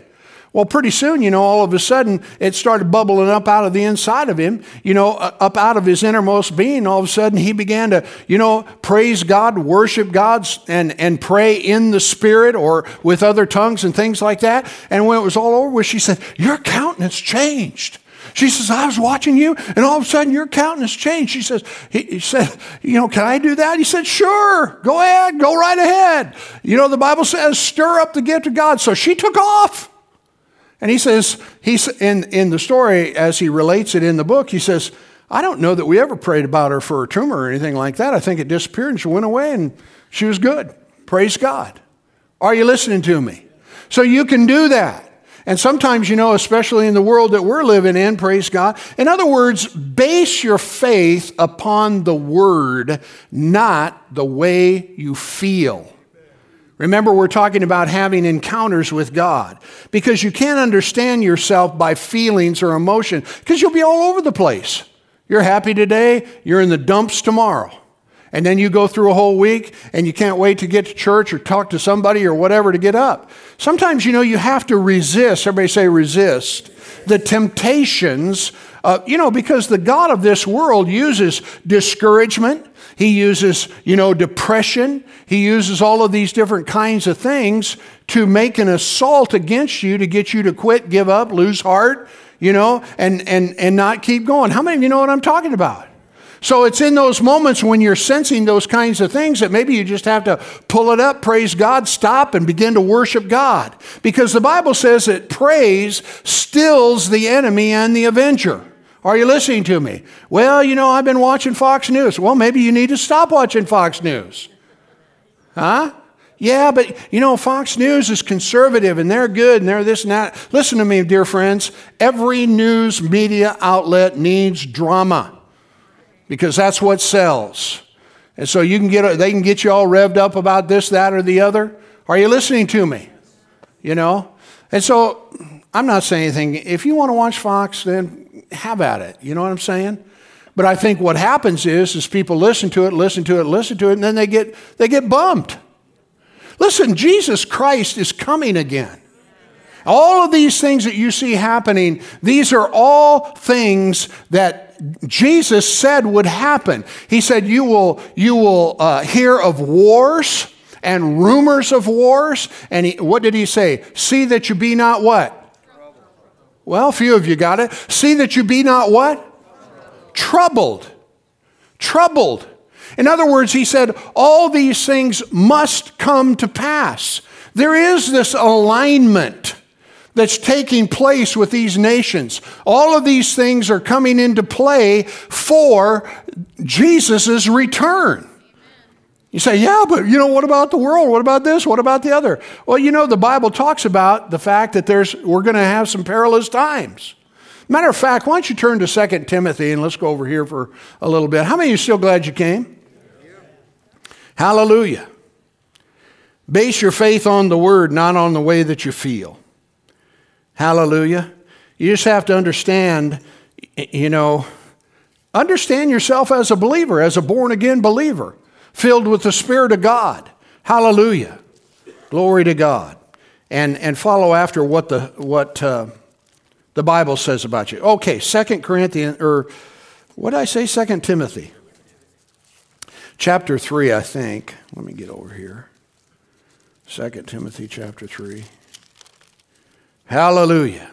Well, pretty soon, you know, all of a sudden, it started bubbling up out of the inside of him, you know, up out of his innermost being. All of a sudden, he began to, you know, praise God, worship God, and pray in the Spirit or with other tongues and things like that. And when it was all over with, she said, your countenance changed. She says, I was watching you, and all of a sudden, your countenance changed. She says, he said, you know, can I do that? He said, sure, go ahead, go right ahead. You know, the Bible says, stir up the gift of God. So she took off. And he says, in the story, as he relates it in the book, he says, I don't know that we ever prayed about her for a tumor or anything like that. I think it disappeared and she went away and she was good. Praise God. Are you listening to me? So you can do that. And sometimes, you know, especially in the world that we're living in, praise God. In other words, base your faith upon the word, not the way you feel. Remember, we're talking about having encounters with God, because you can't understand yourself by feelings or emotion, because you'll be all over the place. You're happy today, you're in the dumps tomorrow. And then you go through a whole week and you can't wait to get to church or talk to somebody or whatever to get up. Sometimes, you know, you have to resist, everybody say resist, the temptations, you know, because the God of this world uses discouragement. He uses, you know, depression. He uses all of these different kinds of things to make an assault against you, to get you to quit, give up, lose heart, you know, and not keep going. How many of you know what I'm talking about? So it's in those moments when you're sensing those kinds of things that maybe you just have to pull it up, praise God, stop, and begin to worship God. Because the Bible says that praise stills the enemy and the avenger. Are you listening to me? Well, you know, I've been watching Fox News. Well, maybe you need to stop watching Fox News. Huh? Yeah, but you know, Fox News is conservative and they're good and they're this and that. Listen to me, dear friends. Every news media outlet needs drama, because that's what sells. And so you can get, they can get you all revved up about this, that, or the other. Are you listening to me? You know? And so I'm not saying anything. If you want to watch Fox, then have at it. You know what I'm saying? But I think what happens is people listen to it, and then they get bummed. Listen, Jesus Christ is coming again. All of these things that you see happening, these are all things that Jesus said would happen. He said, you will hear of wars and rumors of wars. And what did he say? See that you be not what? Troubled. Well, few of you got it. See that you be not what? Troubled. Troubled. In other words, he said, all these things must come to pass. There is this alignment that's taking place with these nations. All of these things are coming into play for Jesus' return. You say, yeah, but you know, what about the world? What about this? What about the other? Well, you know, the Bible talks about the fact that we're going to have some perilous times. Matter of fact, why don't you turn to 2 Timothy and let's go over here for a little bit. How many of you are still glad you came? Yeah. Hallelujah. Base your faith on the word, not on the way that you feel. Hallelujah. You just have to understand, you know, understand yourself as a believer, as a born-again believer, filled with the Spirit of God. Hallelujah. Glory to God. And follow after what the Bible says about you. Okay, 2 Corinthians, or what did I say? 2 Timothy. Chapter 3, I think. Let me get over here. 2 Timothy chapter 3. Hallelujah.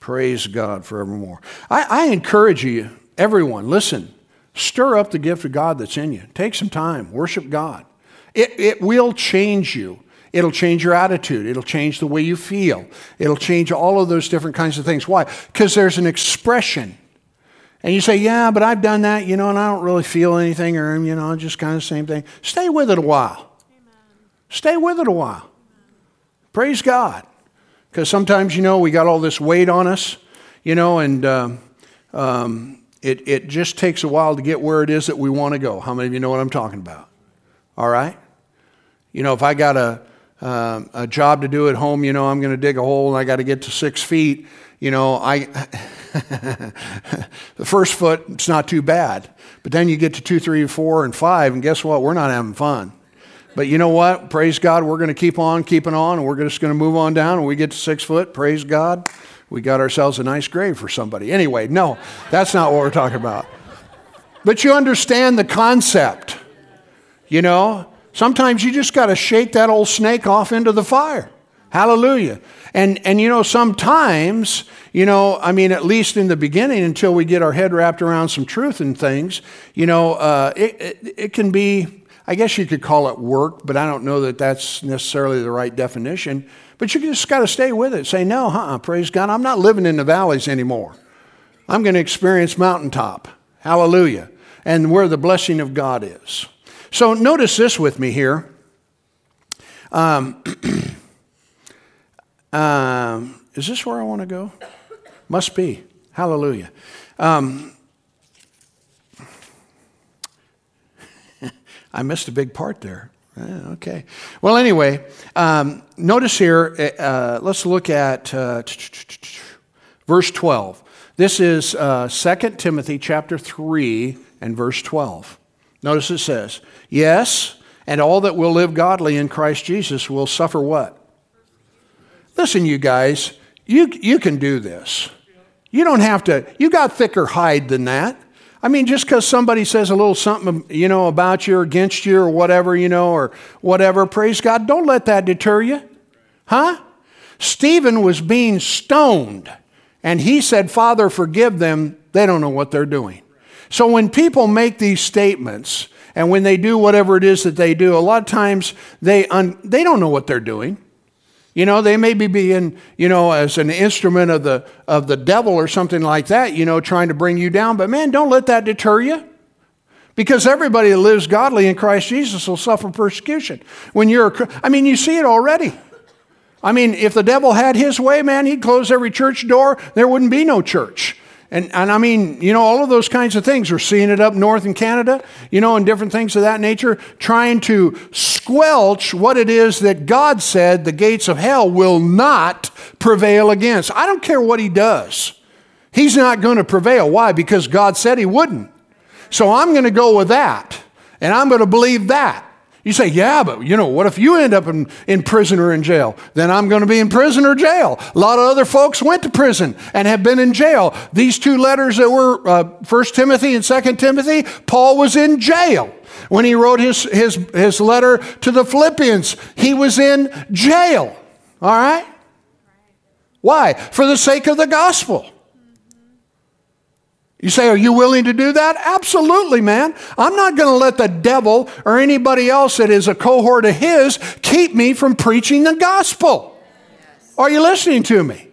Praise God forevermore. I encourage you, everyone, listen, stir up the gift of God that's in you. Take some time. Worship God. It will change you. It'll change your attitude. It'll change the way you feel. It'll change all of those different kinds of things. Why? Because there's an expression. And you say, yeah, but I've done that, you know, and I don't really feel anything, or, you know, just kind of the same thing. Stay with it a while. Amen. Stay with it a while. Amen. Praise God. Because sometimes, you know, we got all this weight on us, you know, and it just takes a while to get where it is that we want to go. How many of you know what I'm talking about? All right? You know, if I got a job to do at home, you know, I'm going to dig a hole and I got to get to 6 feet. You know, the first foot, it's not too bad. But then you get to 2, 3, 4, and 5, and guess what? We're not having fun. But you know what? Praise God, we're going to keep on keeping on, and we're just going to move on down, and we get to 6 foot. Praise God. We got ourselves a nice grave for somebody. Anyway, no, that's not what we're talking about. But you understand the concept, you know? Sometimes you just got to shake that old snake off into the fire. Hallelujah. And you know, sometimes, you know, I mean, at least in the beginning, until we get our head wrapped around some truth and things, you know, it can be, I guess you could call it work, but I don't know that that's necessarily the right definition. But you just got to stay with it. Say, no, praise God, I'm not living in the valleys anymore. I'm going to experience mountaintop. Hallelujah. And where the blessing of God is. So notice this with me here. Is this where I want to go? Must be. Hallelujah. I missed a big part there. Okay. Well, anyway, notice here, let's look at verse 12. This is 2 Timothy chapter 3 and verse 12. Notice it says, yes, and all that will live godly in Christ Jesus will suffer what? Listen, you guys, you can do this. You don't have to, you got thicker hide than that. I mean, just because somebody says a little something, you know, about you or against you or whatever, you know, or whatever, praise God, don't let that deter you. Huh? Stephen was being stoned, And he said, Father, forgive them. They don't know what they're doing. So when people make these statements, and when they do whatever it is that they do, a lot of times they don't know what they're doing. You know, they may be being, you know, as an instrument of the devil or something like that, you know, trying to bring you down. But man, don't let that deter you. Because everybody that lives godly in Christ Jesus will suffer persecution. When you're you see it already. I mean, if the devil had his way, man, he'd close every church door. There wouldn't be no church. And I mean, you know, all of those kinds of things. We're seeing it up north in Canada, you know, and different things of that nature, trying to squelch what it is that God said the gates of hell will not prevail against. I don't care what he does. He's not going to prevail. Why? Because God said he wouldn't. So I'm going to go with that, and I'm going to believe that. You say, yeah, but you know, what if you end up in prison or in jail? Then I'm going to be in prison or jail. A lot of other folks went to prison and have been in jail. These two letters that were 1 Timothy and 2 Timothy, Paul was in jail. When he wrote his letter to the Philippians, he was in jail. All right? Why? For the sake of the gospel. You say, are you willing to do that? Absolutely, man. I'm not going to let the devil or anybody else that is a cohort of his keep me from preaching the gospel. Yes. Are you listening to me? You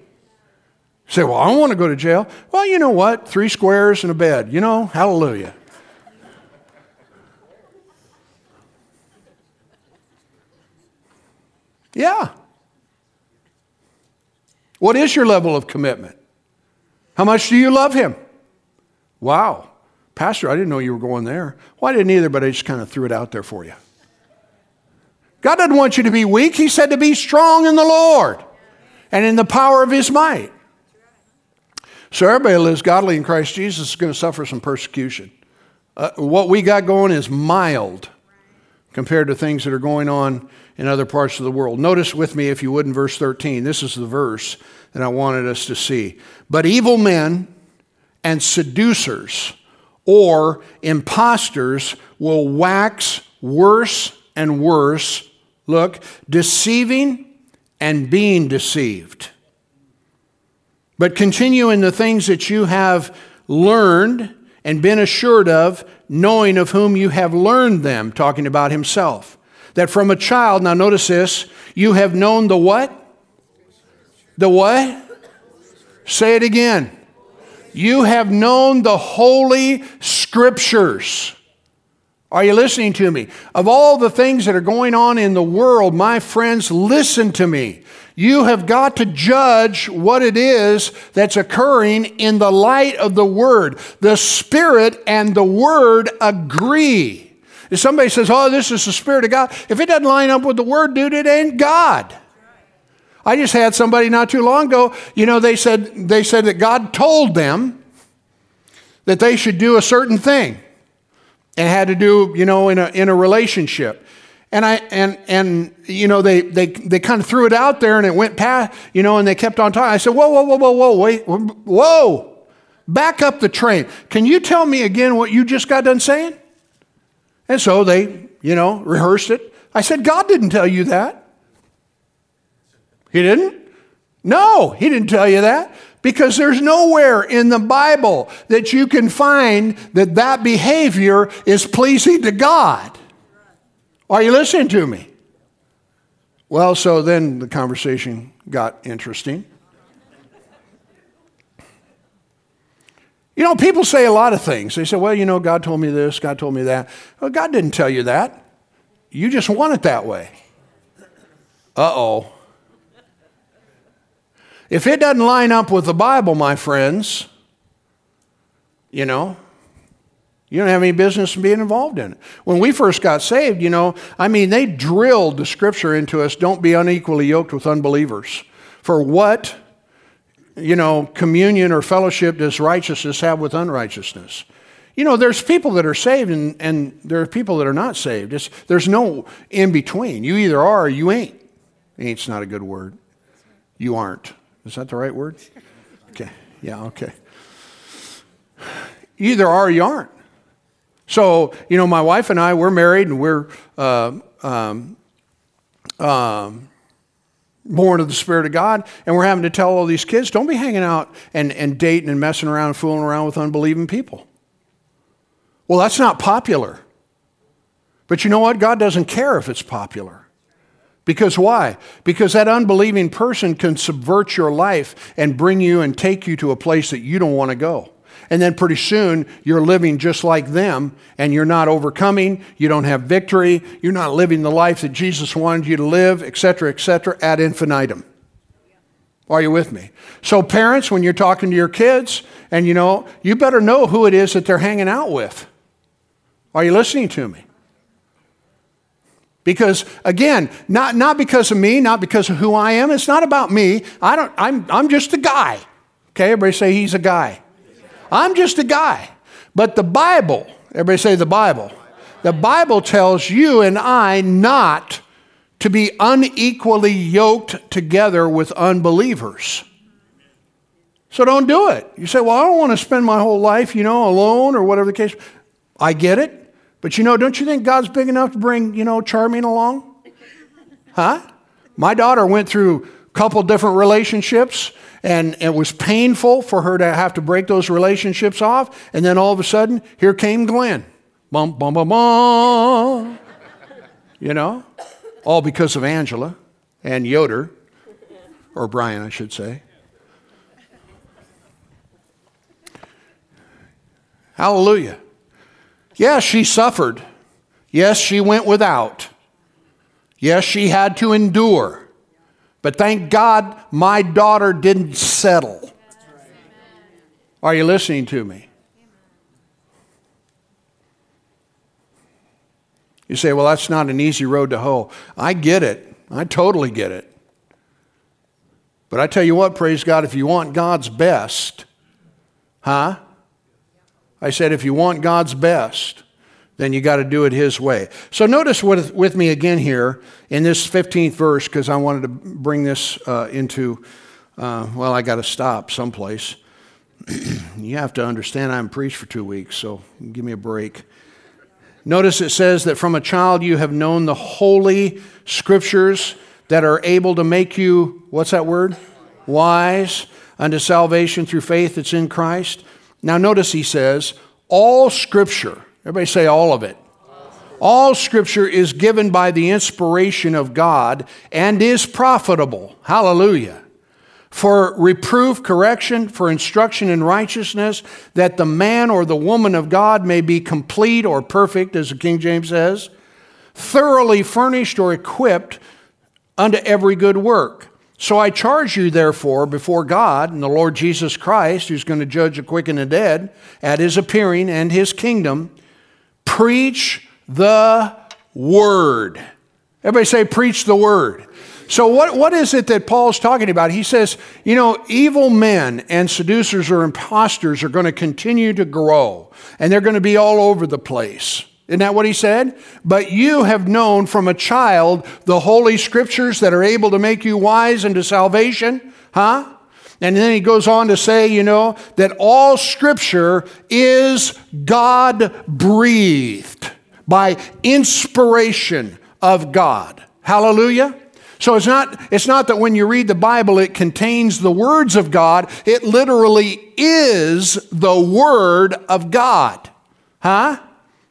say, well, I don't want to go to jail. Well, you know what? 3 squares and a bed. You know, hallelujah. Yeah. What is your level of commitment? How much do you love him? Wow, Pastor, I didn't know you were going there. Well, I didn't either, but I just kind of threw it out there for you. God doesn't want you to be weak. He said to be strong in the Lord and in the power of his might. So everybody that lives godly in Christ Jesus is going to suffer some persecution. What we got going is mild compared to things that are going on in other parts of the world. Notice with me, if you would, in verse 13. This is the verse that I wanted us to see. But evil men and seducers or imposters will wax worse and worse, look, deceiving and being deceived. But continue in the things that you have learned and been assured of, knowing of whom you have learned them, talking about himself. That from a child, now notice this, you have known the what? The what? Say it again. You have known the Holy Scriptures. Are you listening to me? Of all the things that are going on in the world, my friends, listen to me. You have got to judge what it is that's occurring in the light of the Word. The Spirit and the Word agree. If somebody says, oh, this is the Spirit of God, if it doesn't line up with the Word, dude, it ain't God. I just had somebody not too long ago, you know, they said that God told them that they should do a certain thing and had to do, you know, in a relationship. And you know, they kind of threw it out there and it went past, you know, and they kept on talking. I said, whoa, wait, whoa, back up the train. Can you tell me again what you just got done saying? And so they, you know, rehearsed it. I said, God didn't tell you that. He didn't? No, he didn't tell you that, because there's nowhere in the Bible that you can find that behavior is pleasing to God. Are you listening to me? Well, so then the conversation got interesting. You know, people say a lot of things. They say, well, you know, God told me this, God told me that. Well, God didn't tell you that. You just want it that way. Uh-oh. If it doesn't line up with the Bible, my friends, you know, you don't have any business being involved in it. When we first got saved, you know, I mean, they drilled the Scripture into us, don't be unequally yoked with unbelievers. For what, you know, communion or fellowship does righteousness have with unrighteousness? You know, there's people that are saved and there are people that are not saved. There's no in between. You either are or you ain't. Ain't's not a good word. You aren't. Is that the right word? Okay. Yeah, okay. Either are or you aren't. So, you know, my wife and I, we're married and we're born of the Spirit of God, and we're having to tell all these kids, don't be hanging out and dating and messing around and fooling around with unbelieving people. Well, that's not popular. But you know what? God doesn't care if it's popular. Because why? Because that unbelieving person can subvert your life and bring you and take you to a place that you don't want to go. And then pretty soon, you're living just like them, and you're not overcoming, you don't have victory, you're not living the life that Jesus wanted you to live, et cetera, ad infinitum. Are you with me? So parents, when you're talking to your kids, and you know, you better know who it is that they're hanging out with. Are you listening to me? Because again, not because of me, not because of who I am. It's not about me. I'm just a guy. Okay, everybody say he's a guy. I'm just a guy. But the Bible, everybody say the Bible. The Bible tells you and I not to be unequally yoked together with unbelievers. So don't do it. You say, well, I don't want to spend my whole life, you know, alone or whatever the case. I get it. But you know, don't you think God's big enough to bring, you know, Charming along? Huh? My daughter went through a couple different relationships, and it was painful for her to have to break those relationships off. And then all of a sudden, here came Glenn. Bum, bum, bum, bum. You know? All because of Angela and Yoder, or Brian, I should say. Hallelujah. Yes, she suffered. Yes, she went without. Yes, she had to endure. But thank God my daughter didn't settle. Are you listening to me? You say, well, that's not an easy road to hoe. I get it. I totally get it. But I tell you what, praise God, if you want God's best, huh? I said, if you want God's best, then you got to do it His way. So notice with me again here in this 15th verse, because I wanted to bring this I got to stop someplace. You have to understand I haven't preached for 2 weeks, so give me a break. Notice it says that from a child you have known the holy scriptures that are able to make you, what's that word? Wise unto salvation through faith that's in Christ. Now notice he says, all Scripture, everybody say all of it. All Scripture is given by the inspiration of God and is profitable, hallelujah, for reproof, correction, for instruction in righteousness, that the man or the woman of God may be complete or perfect, as the King James says, thoroughly furnished or equipped unto every good work. So I charge you, therefore, before God and the Lord Jesus Christ, who's going to judge the quick and the dead, at His appearing and His kingdom, preach the Word. Everybody say, preach the Word. So what is it that Paul's talking about? He says, you know, evil men and seducers or imposters are going to continue to grow, and they're going to be all over the place. Isn't that what he said? But you have known from a child the holy scriptures that are able to make you wise unto salvation. Huh? And then he goes on to say, you know, that all scripture is God-breathed by inspiration of God. Hallelujah. So it's not that when you read the Bible, it contains the words of God. It literally is the Word of God. Huh?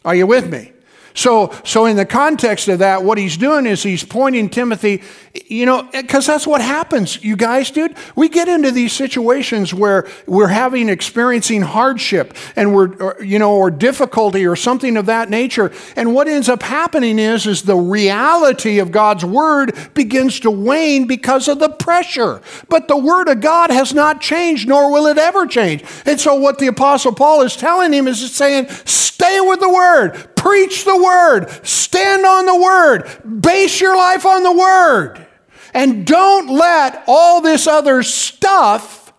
Are you with me? So in the context of that, what he's doing is he's pointing Timothy, you know, because that's what happens, you guys, dude. We get into these situations where we're experiencing hardship and or difficulty or something of that nature. And what ends up happening is the reality of God's word begins to wane because of the pressure. But the word of God has not changed, nor will it ever change. And so what the Apostle Paul is telling him is saying, stay with the word. Preach the Word. Stand on the Word. Base your life on the Word. And don't let all this other stuff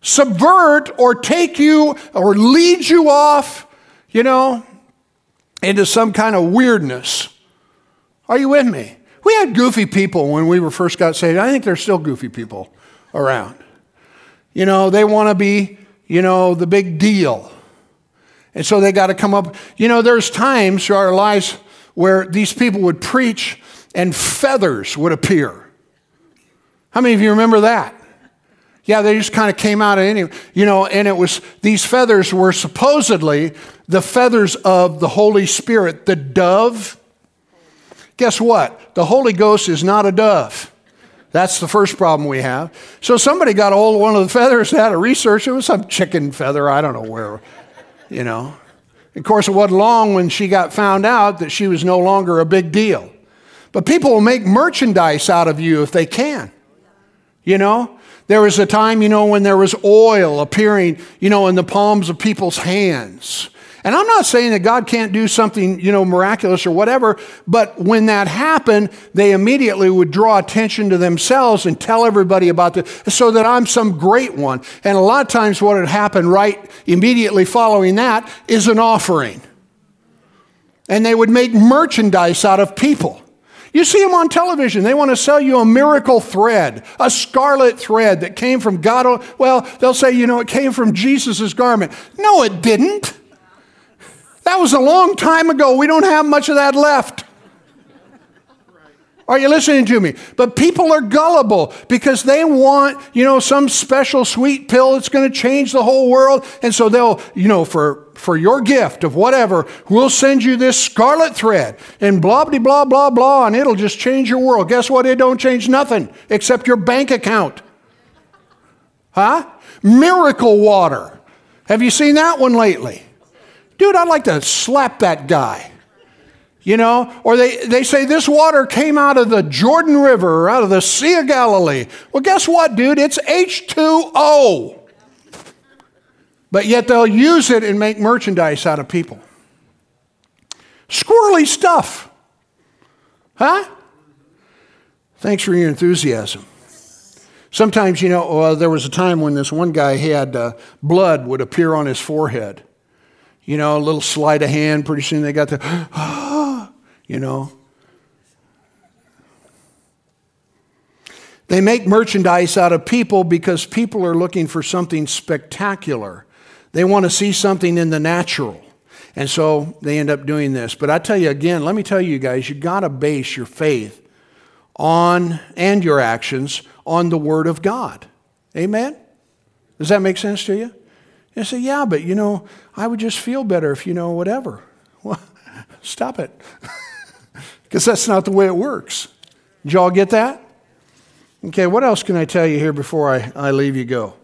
subvert or take you or lead you off, you know, into some kind of weirdness. Are you with me? We had goofy people when we were first got saved. I think there's still goofy people around. You know, they want to be, you know, the big deal. And so they got to come up. You know, there's times in our lives where these people would preach and feathers would appear. How many of you remember that? Yeah, they just kind of came out of any, you know, and it was, these feathers were supposedly the feathers of the Holy Spirit, the dove. Guess what? The Holy Ghost is not a dove. That's the first problem we have. So somebody got a hold of one of the feathers and had to research. It was some chicken feather, I don't know where, you know. Of course, it wasn't long when she got found out that she was no longer a big deal. But people will make merchandise out of you if they can, you know. There was a time, you know, when there was oil appearing, you know, in the palms of people's hands. And I'm not saying that God can't do something, you know, miraculous or whatever, but when that happened, they immediately would draw attention to themselves and tell everybody about it, so that I'm some great one. And a lot of times what had happened right immediately following that is an offering. And they would make merchandise out of people. You see them on television. They want to sell you a miracle thread, a scarlet thread that came from God. Well, they'll say, you know, it came from Jesus' garment. No, it didn't. That was a long time ago. We don't have much of that left. Are you listening to me? But people are gullible because they want, you know, some special sweet pill that's going to change the whole world. And so they'll, you know, for your gift of whatever, we'll send you this scarlet thread and blah, blah, blah, blah, blah, and it'll just change your world. Guess what? It don't change nothing except your bank account. Huh? Miracle water. Have you seen that one lately? Dude, I'd like to slap that guy. You know, or they say this water came out of the Jordan River, or out of the Sea of Galilee. Well, guess what, dude? It's H2O. But yet they'll use it and make merchandise out of people. Squirrely stuff. Huh? Thanks for your enthusiasm. Sometimes, you know, there was a time when this one guy had blood would appear on his forehead. You know, a little sleight of hand. Pretty soon they got the... You know, they make merchandise out of people because people are looking for something spectacular. They want to see something in the natural. And so they end up doing this. But I tell you again, let me tell you guys, you got to base your faith on, and your actions, on the Word of God. Amen? Does that make sense to you? You say, yeah, but you know, I would just feel better if, you know, whatever. Well, stop it. Because that's not the way it works. Did y'all get that? Okay, what else can I tell you here before I leave you go?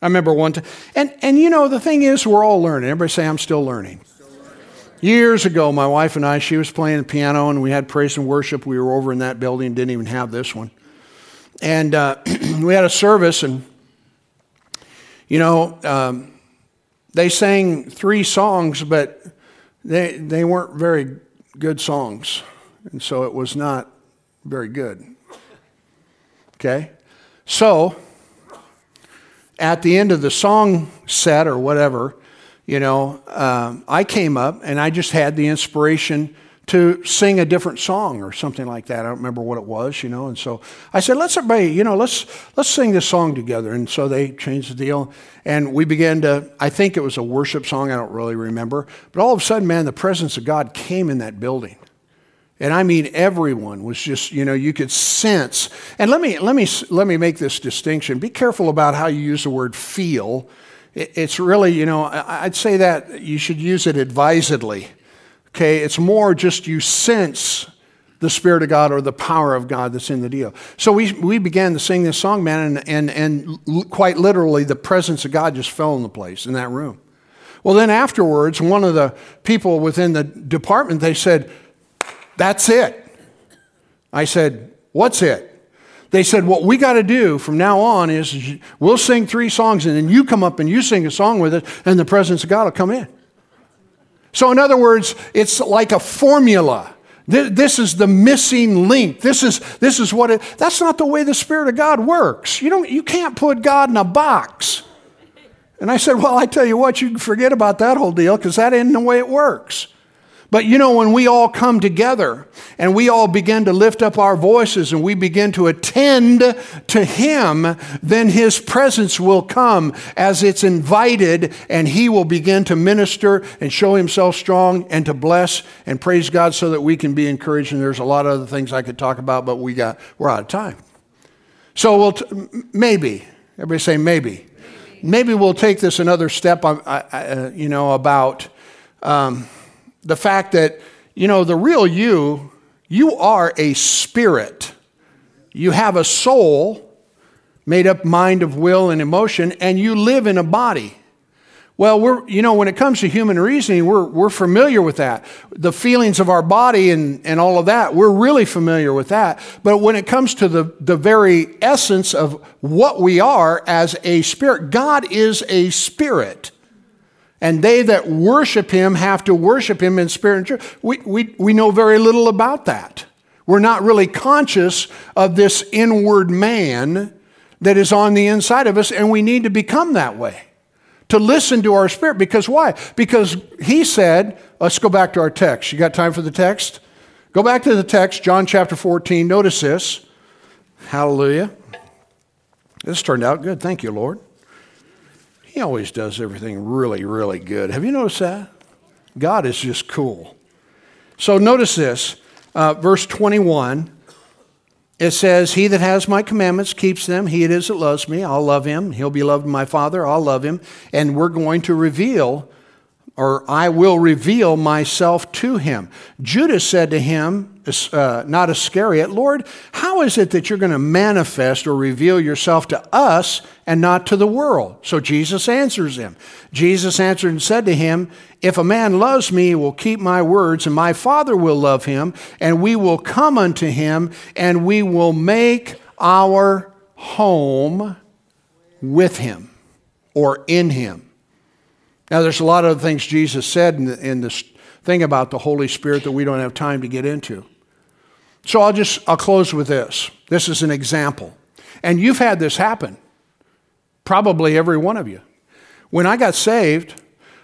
I remember one time, and you know, the thing is, we're all learning. Everybody say, I'm still learning. Years ago, my wife and I, she was playing the piano, and we had praise and worship. We were over in that building, didn't even have this one. And we had a service, and, you know, they sang three songs, but they weren't very good songs, and so it was not very good. Okay? So, at the end of the song set or whatever, you know, I came up and I just had the inspiration to sing a different song or something like that. I don't remember what it was, you know, and so I said, let's everybody, you know, let's sing this song together. And so they changed the deal, and we began to, I think it was a worship song, I don't really remember, but all of a sudden, man, the presence of God came in that building. And I mean, everyone was just, you know, you could sense. And let me make this distinction. Be careful about how you use the word feel. It's really, you know, I'd say that you should use it advisedly. Okay, it's more just you sense the Spirit of God or the power of God that's in the deal. So we began to sing this song, man, and quite literally the presence of God just fell in the place in that room. Well, then afterwards, one of the people within the department, they said, that's it. I said, what's it? They said, what we got to do from now on is we'll sing three songs, and then you come up and you sing a song with it, and the presence of God will come in. So in other words, it's like a formula. This is the missing link. This is what it, that's not the way the Spirit of God works. You can't put God in a box. And I said, well, I tell you what, you can forget about that whole deal because that ain't the way it works. But you know, when we all come together and we all begin to lift up our voices and we begin to attend to Him, then His presence will come as it's invited, and He will begin to minister and show Himself strong and to bless and praise God so that we can be encouraged. And there's a lot of other things I could talk about, but we're out of time. So we'll maybe, everybody say maybe. Maybe we'll take this another step, about the fact that, the real you, you are a spirit. You have a soul, made up mind of will and emotion, and you live in a body. Well, when it comes to human reasoning, we're familiar with that. The feelings of our body and all of that, we're really familiar with that. But when it comes to the very essence of what we are as a spirit, God is a spirit. And they that worship him have to worship him in spirit and truth. We know very little about that. We're not really conscious of this inward man that is on the inside of us, and we need to become that way. To listen to our spirit, because why? Because he said, let's go back to our text. You got time for the text? Go back to the text, John chapter 14. Notice this. Hallelujah. This turned out good. Thank you, Lord. He always does everything really, really good. Have you noticed that? God is just cool. So notice this, verse 21. It says, he that has my commandments keeps them. He it is that loves me. I'll love him. He'll be loved by my Father. I'll love him. And we're going to reveal, or I will reveal myself to him. Judas said to him, not Iscariot, Lord, how is it that you're going to manifest or reveal yourself to us and not to the world? So Jesus answers him. Jesus answered and said to him, if a man loves me, he will keep my words, and my Father will love him, and we will come unto him, and we will make our home with him, or in him. Now, there's a lot of things Jesus said in this thing about the Holy Spirit that we don't have time to get into. So I'll close with this. This is an example. And you've had this happen, probably every one of you. When I got saved,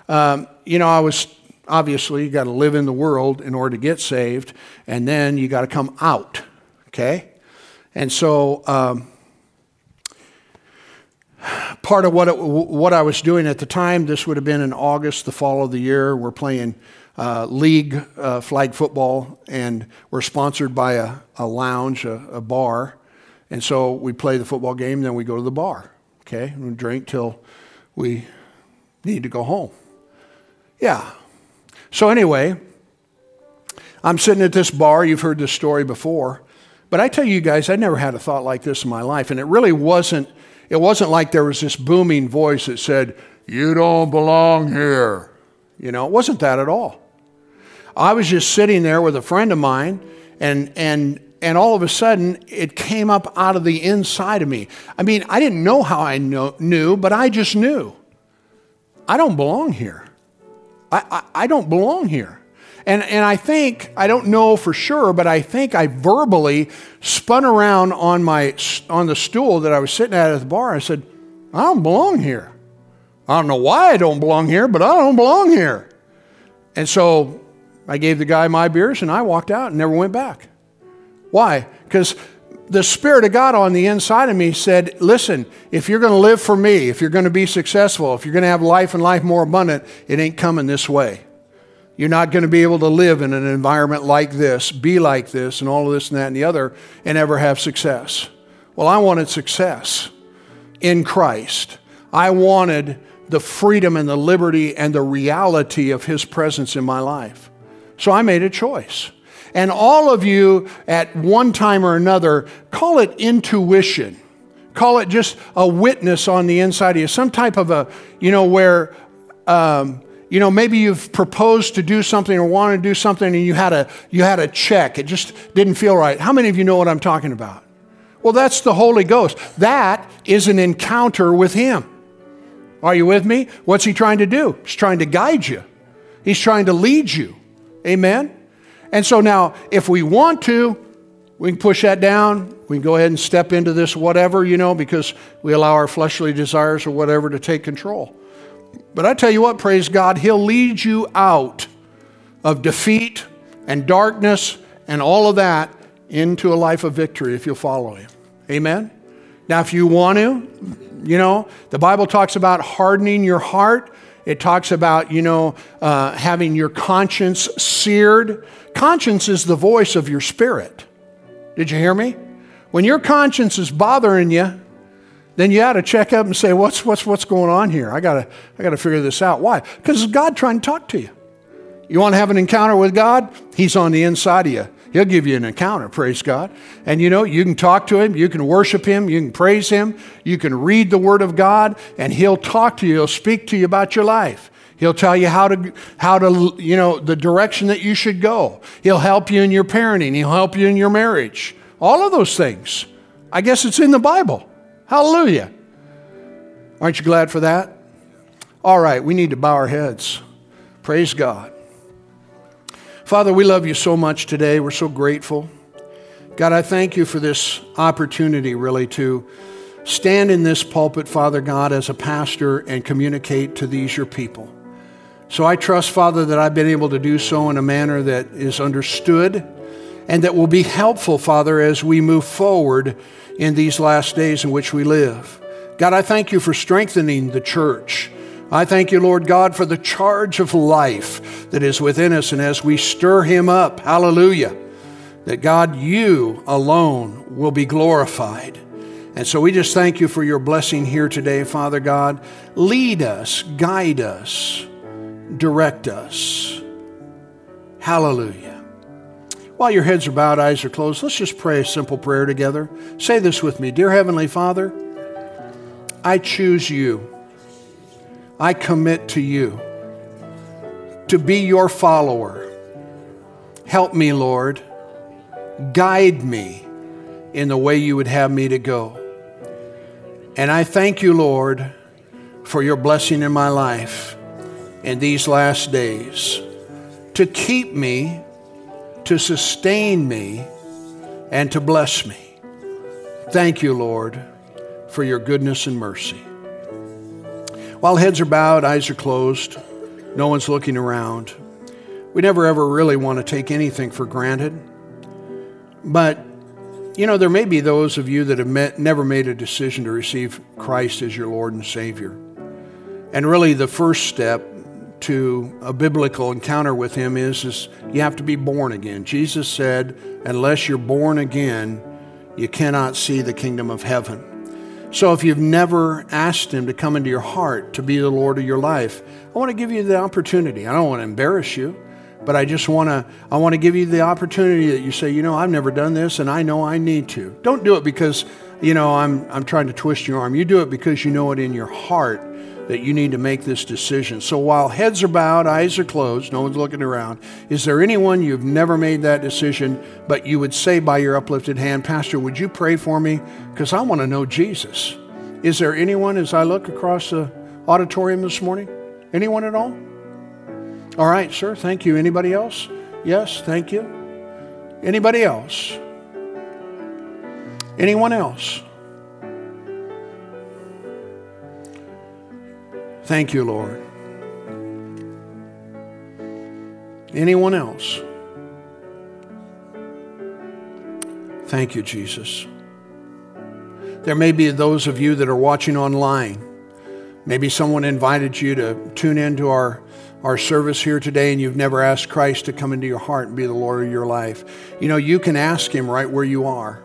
I was, obviously, you got to live in the world in order to get saved, and then you got to come out, okay? And so part of what I was doing at the time, this would have been in August, the fall of the year, we're playing league flag football, and we're sponsored by a lounge, a bar, and so we play the football game, then we go to the bar, okay? And we drink till we need to go home. Yeah. So anyway, I'm sitting at this bar. You've heard this story before. But I tell you guys, I never had a thought like this in my life. And it wasn't like there was this booming voice that said, you don't belong here. It wasn't that at all. I was just sitting there with a friend of mine, and all of a sudden, it came up out of the inside of me. I mean, I didn't know how I knew, but I just knew. I don't belong here. I don't belong here. And I think, I don't know for sure, but I think I verbally spun around on the stool that I was sitting at the bar. I said, I don't belong here. I don't know why I don't belong here, but I don't belong here. And so I gave the guy my beers and I walked out and never went back. Why? Because the Spirit of God on the inside of me said, listen, if you're going to live for me, if you're going to be successful, if you're going to have life and life more abundant, it ain't coming this way. You're not going to be able to live in an environment like this, be like this, and all of this and that and the other, and ever have success. Well, I wanted success in Christ. I wanted the freedom and the liberty and the reality of his presence in my life. So I made a choice. And all of you at one time or another, call it intuition. Call it just a witness on the inside of you. Some type of maybe you've proposed to do something or wanted to do something and you had a check. It just didn't feel right. How many of you know what I'm talking about? Well, that's the Holy Ghost. That is an encounter with him. Are you with me? What's he trying to do? He's trying to guide you. He's trying to lead you. Amen? And so now, if we want to, we can push that down. We can go ahead and step into this whatever, because we allow our fleshly desires or whatever to take control. But I tell you what, praise God, he'll lead you out of defeat and darkness and all of that into a life of victory if you'll follow him. Amen? Now, if you want to, the Bible talks about hardening your heart. It talks about, having your conscience seared. Conscience is the voice of your spirit. Did you hear me? When your conscience is bothering you, then you ought to check up and say, what's going on here? I gotta figure this out. Why? Because it's God trying to talk to you. You want to have an encounter with God? He's on the inside of you. He'll give you an encounter, praise God. And you know, you can talk to Him, you can worship Him, you can praise Him, you can read the Word of God, and He'll talk to you, He'll speak to you about your life. He'll tell you how to, you know, the direction that you should go. He'll help you in your parenting, He'll help you in your marriage. All of those things. I guess it's in the Bible. Hallelujah. Aren't you glad for that? All right, we need to bow our heads. Praise God. Father, we love you so much today. We're so grateful. God, I thank you for this opportunity really to stand in this pulpit, Father God, as a pastor and communicate to these your people. So I trust, Father, that I've been able to do so in a manner that is understood and that will be helpful, Father, as we move forward in these last days in which we live. God, I thank you for strengthening the church. I thank you, Lord God, for the charge of life that is within us, and as we stir Him up, hallelujah, that God, you alone will be glorified. And so we just thank you for your blessing here today, Father God. Lead us, guide us, direct us. Hallelujah. While your heads are bowed, eyes are closed, let's just pray a simple prayer together. Say this with me. Dear Heavenly Father, I choose you. I commit to you to be your follower. Help me, Lord. Guide me in the way you would have me to go. And I thank you, Lord, for your blessing in my life in these last days to keep me, to sustain me, and to bless me. Thank you, Lord, for your goodness and mercy. While heads are bowed, eyes are closed, no one's looking around, we never ever really want to take anything for granted. But, you know, there may be those of you that have never made a decision to receive Christ as your Lord and Savior. And really the first step to a biblical encounter with Him is you have to be born again. Jesus said, unless you're born again, you cannot see the kingdom of heaven. So if you've never asked Him to come into your heart to be the Lord of your life, I want to give you the opportunity. I don't want to embarrass you, but I want to give you the opportunity that you say, you know, I've never done this and I know I need to. Don't do it because, you know, I'm trying to twist your arm. You do it because you know it in your heart that you need to make this decision. So while heads are bowed, eyes are closed, no one's looking around, is there anyone you've never made that decision, but you would say by your uplifted hand, Pastor, would you pray for me? Because I want to know Jesus. Is there anyone as I look across the auditorium this morning? Anyone at all? All right, sir, thank you. Anybody else? Yes, thank you. Anybody else? Anyone else? Thank you, Lord. Anyone else? Thank you, Jesus. There may be those of you that are watching online. Maybe someone invited you to tune into our service here today and you've never asked Christ to come into your heart and be the Lord of your life. You know, you can ask Him right where you are,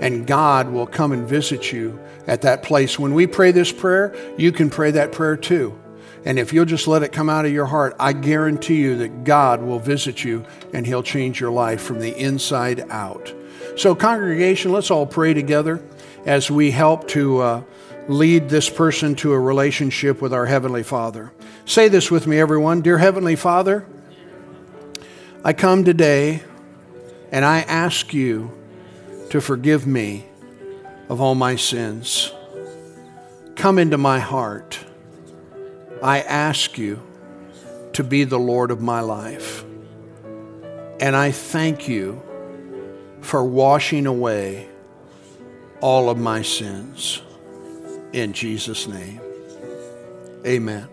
and God will come and visit you at that place. When we pray this prayer, you can pray that prayer too. And if you'll just let it come out of your heart, I guarantee you that God will visit you and He'll change your life from the inside out. So congregation, let's all pray together as we help to lead this person to a relationship with our Heavenly Father. Say this with me, everyone. Dear Heavenly Father, I come today and I ask you to forgive me of all my sins. Come into my heart. I ask you to be the Lord of my life. And I thank you for washing away all of my sins. In Jesus' name, amen.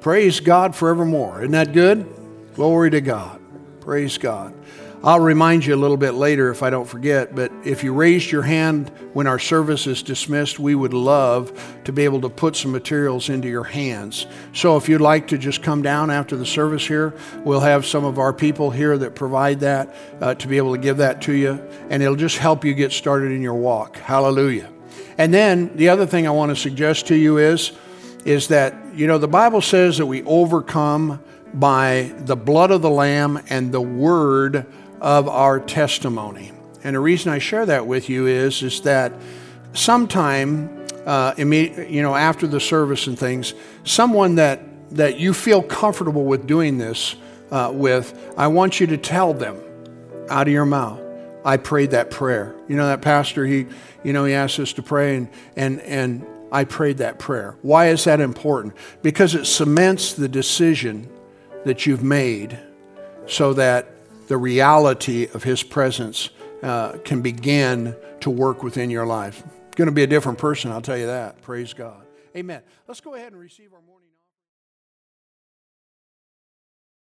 Praise God forevermore. Isn't that good? Glory to God. Praise God. I'll remind you a little bit later if I don't forget, but if you raised your hand when our service is dismissed, we would love to be able to put some materials into your hands. So if you'd like to just come down after the service here, we'll have some of our people here that provide that to be able to give that to you, and it'll just help you get started in your walk. Hallelujah. And then the other thing I want to suggest to you is that, you know, the Bible says that we overcome by the blood of the Lamb and the word of our testimony. And the reason I share that with you is that sometime, you know, after the service and things, someone that you feel comfortable with doing this with, I want you to tell them out of your mouth, I prayed that prayer. You know, that pastor, he asked us to pray, and I prayed that prayer. Why is that important? Because it cements the decision that you've made so that the reality of his presence can begin to work within your life. Going to be a different person, I'll tell you that. Praise God. Amen. Let's go ahead and receive our morning.